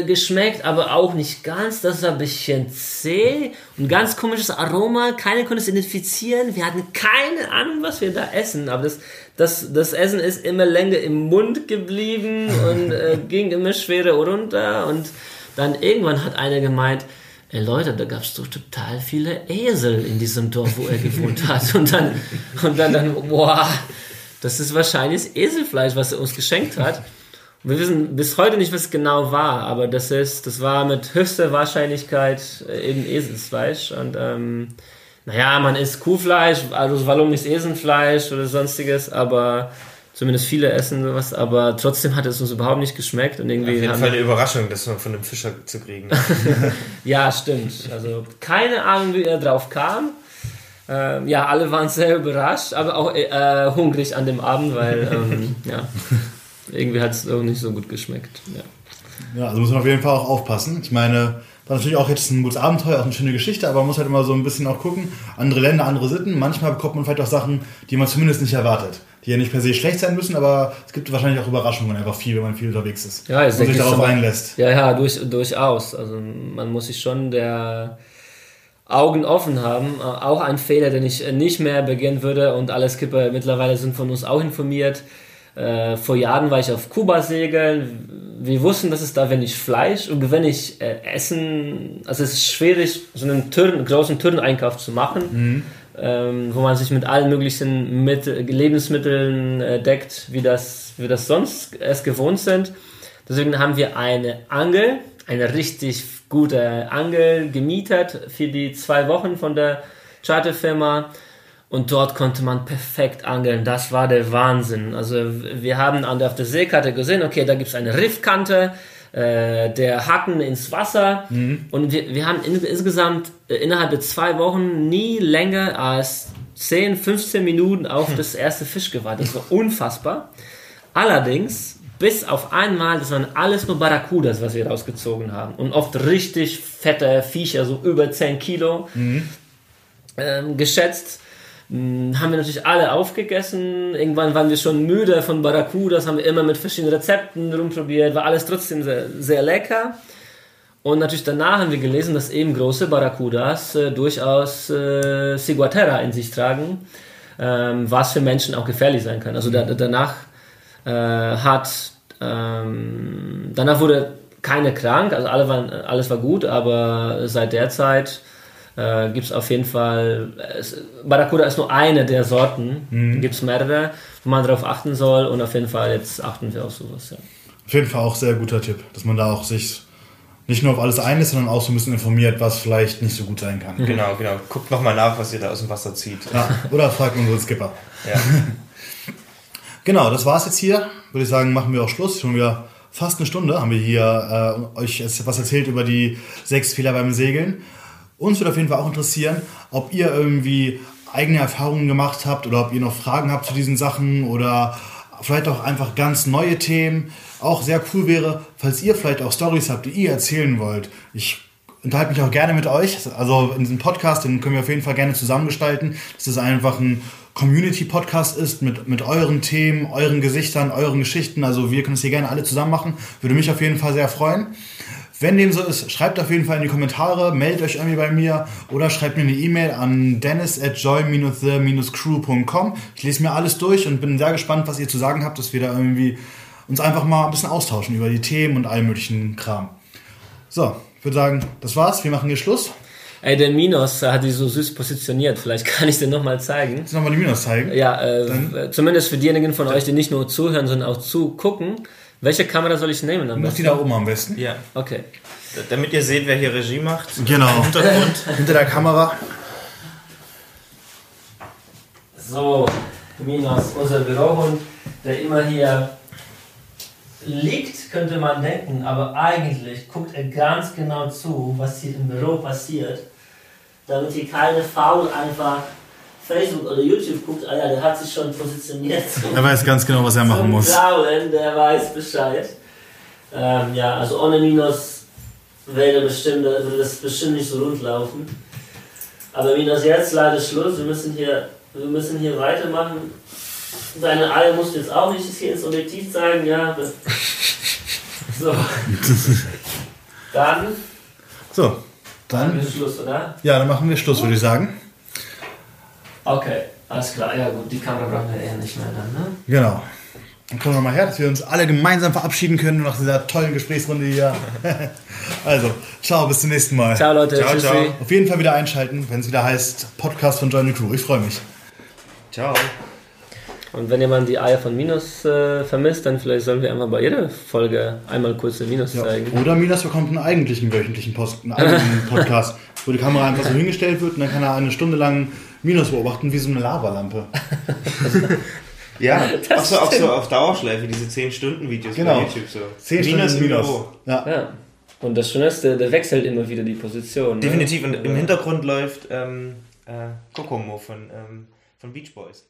geschmeckt, aber auch nicht ganz. Das war ein bisschen zäh und ganz komisches Aroma. Keiner konnte es identifizieren. Wir hatten keine Ahnung, was wir da essen. Aber das Essen ist immer länger im Mund geblieben und ging immer schwerer runter. Und dann irgendwann hat einer gemeint, ey Leute, da gab es doch total viele Esel in diesem Dorf, wo er gewohnt hat. Und dann boah, das ist wahrscheinlich Eselfleisch, was er uns geschenkt hat. Wir wissen bis heute nicht, was es genau war, aber das war mit höchster Wahrscheinlichkeit eben Eselfleisch. Und man isst Kuhfleisch, also warum nicht Eselfleisch oder sonstiges, aber zumindest viele essen sowas, aber trotzdem hat es uns überhaupt nicht geschmeckt. Und irgendwie auf jeden Fall eine Überraschung, das von einem Fischer zu kriegen. Ja, stimmt. Also keine Ahnung, wie er drauf kam. Ja, alle waren sehr überrascht, aber auch hungrig an dem Abend, weil ja, irgendwie hat es auch nicht so gut geschmeckt. Ja. Ja, also muss man auf jeden Fall auch aufpassen. Ich meine, war natürlich auch jetzt ein gutes Abenteuer, auch eine schöne Geschichte, aber man muss halt immer so ein bisschen auch gucken. Andere Länder, andere Sitten. Manchmal bekommt man vielleicht auch Sachen, die man zumindest nicht erwartet. Die ja nicht per se schlecht sein müssen, aber es gibt wahrscheinlich auch Überraschungen einfach viel, wenn man viel unterwegs ist. Ja, und sich darauf einlässt. Ja, ja, durchaus. Also man muss sich schon der Augen offen haben. Auch ein Fehler, den ich nicht mehr begehen würde, und alle Skipper mittlerweile sind von uns auch informiert. Vor Jahren war ich auf Kuba segeln. Wir wussten, dass es da wenig Fleisch und wenig Essen. Also es ist schwierig, so einen großen Türeneinkauf zu machen, wo man sich mit allen möglichen Lebensmitteln deckt, wie das sonst es gewohnt sind. Deswegen haben wir eine Angel, eine richtig gute Angel gemietet für die 2 Wochen von der Charterfirma. Und dort konnte man perfekt angeln. Das war der Wahnsinn. Also wir haben auf der Seekarte gesehen, okay, da gibt es eine Riffkante, der Haken ins Wasser. Und wir haben insgesamt innerhalb der 2 Wochen nie länger als 10, 15 Minuten auf das erste Fisch gewartet. Das war unfassbar. Allerdings, bis auf einmal, das waren alles nur Barracudas, was wir rausgezogen haben. Und oft richtig fette Viecher, so über 10 Kilo geschätzt. Haben wir natürlich alle aufgegessen. Irgendwann waren wir schon müde von Barracudas, haben wir immer mit verschiedenen Rezepten rumprobiert, war alles trotzdem sehr, sehr lecker. Und natürlich danach haben wir gelesen, dass eben große Barracudas durchaus Ciguaterra in sich tragen, was für Menschen auch gefährlich sein kann. Also danach wurde keiner krank, also alles war gut, aber seit der Zeit gibt es auf jeden Fall, Barracuda ist nur eine der Sorten, gibt es mehrere, wo man darauf achten soll, und auf jeden Fall jetzt achten wir auf sowas. Ja. Auf jeden Fall auch sehr guter Tipp, dass man da auch sich nicht nur auf alles einlässt, sondern auch so ein bisschen informiert, was vielleicht nicht so gut sein kann. Genau. Guckt nochmal nach, was ihr da aus dem Wasser zieht. Ja, oder fragt unseren Skipper. Ja. Genau, das war's jetzt hier. Würde ich sagen, machen wir auch Schluss. Schon wieder fast eine Stunde haben wir hier euch was erzählt über die 6 Fehler beim Segeln. Uns würde auf jeden Fall auch interessieren, ob ihr irgendwie eigene Erfahrungen gemacht habt oder ob ihr noch Fragen habt zu diesen Sachen oder vielleicht auch einfach ganz neue Themen. Auch sehr cool wäre, falls ihr vielleicht auch Storys habt, die ihr erzählen wollt. Ich unterhalte mich auch gerne mit euch. Also in diesem Podcast, den können wir auf jeden Fall gerne zusammengestalten. Das ist einfach ein Community-Podcast ist mit euren Themen, euren Gesichtern, euren Geschichten. Also wir können es hier gerne alle zusammen machen. Würde mich auf jeden Fall sehr freuen. Wenn dem so ist, schreibt auf jeden Fall in die Kommentare, meldet euch irgendwie bei mir oder schreibt mir eine E-Mail an dennis@join-the-crew.com. Ich lese mir alles durch und bin sehr gespannt, was ihr zu sagen habt, dass wir da irgendwie uns einfach mal ein bisschen austauschen über die Themen und all möglichen Kram. So, ich würde sagen, das war's, wir machen hier Schluss. Ey, der Minos hat die so süß positioniert. Vielleicht kann ich den nochmal zeigen. Kannst du nochmal den Minos zeigen? Ja, zumindest für diejenigen von euch, die nicht nur zuhören, sondern auch zugucken. Welche Kamera soll ich nehmen am besten? Mach die da oben am besten. Ja. Okay. Damit ihr seht, wer hier Regie macht. Genau. Hinter der Kamera. So, Minos, unser Bürohund, der immer hier liegt, könnte man denken, aber eigentlich guckt er ganz genau zu, was hier im Büro passiert, damit hier keine Faul einfach Facebook oder YouTube guckt, ah ja, der hat sich schon positioniert. Er weiß ganz genau, was er machen muss. Blauen, der weiß Bescheid. Ja, also ohne Minos würde das bestimmt nicht so rund laufen. Aber Minos, jetzt leider Schluss. Wir müssen hier weitermachen. Deine Eier musst jetzt auch nicht hier ins Objektiv zeigen, ja. So. Dann machen wir Schluss, oder? Ja, dann machen wir Schluss, würde ich sagen. Okay, alles klar. Ja gut, die Kamera brauchen wir eher nicht mehr dann, ne? Genau. Dann kommen wir mal her, dass wir uns alle gemeinsam verabschieden können nach dieser tollen Gesprächsrunde hier. Also, ciao, bis zum nächsten Mal. Ciao Leute, ciao, tschüssi. Ciao. Auf jeden Fall wieder einschalten, wenn es wieder heißt Podcast von Join the Crew. Ich freue mich. Ciao. Und wenn jemand die Eier von Minos vermisst, dann vielleicht sollen wir einfach bei jeder Folge einmal kurz den Minos zeigen. Oder Minos bekommt einen eigentlichen wöchentlichen Podcast, wo die Kamera einfach so hingestellt wird und dann kann er eine Stunde lang Minos beobachten wie so eine Lavalampe. Ja, auch so auf Dauerschleife, diese 10-Stunden-Videos bei YouTube so. 10 Minos, Stunden Minos. Ja. Und das Schönste, der wechselt immer wieder die Position. Definitiv, ne? Und im Hintergrund läuft Kokomo von Beach Boys.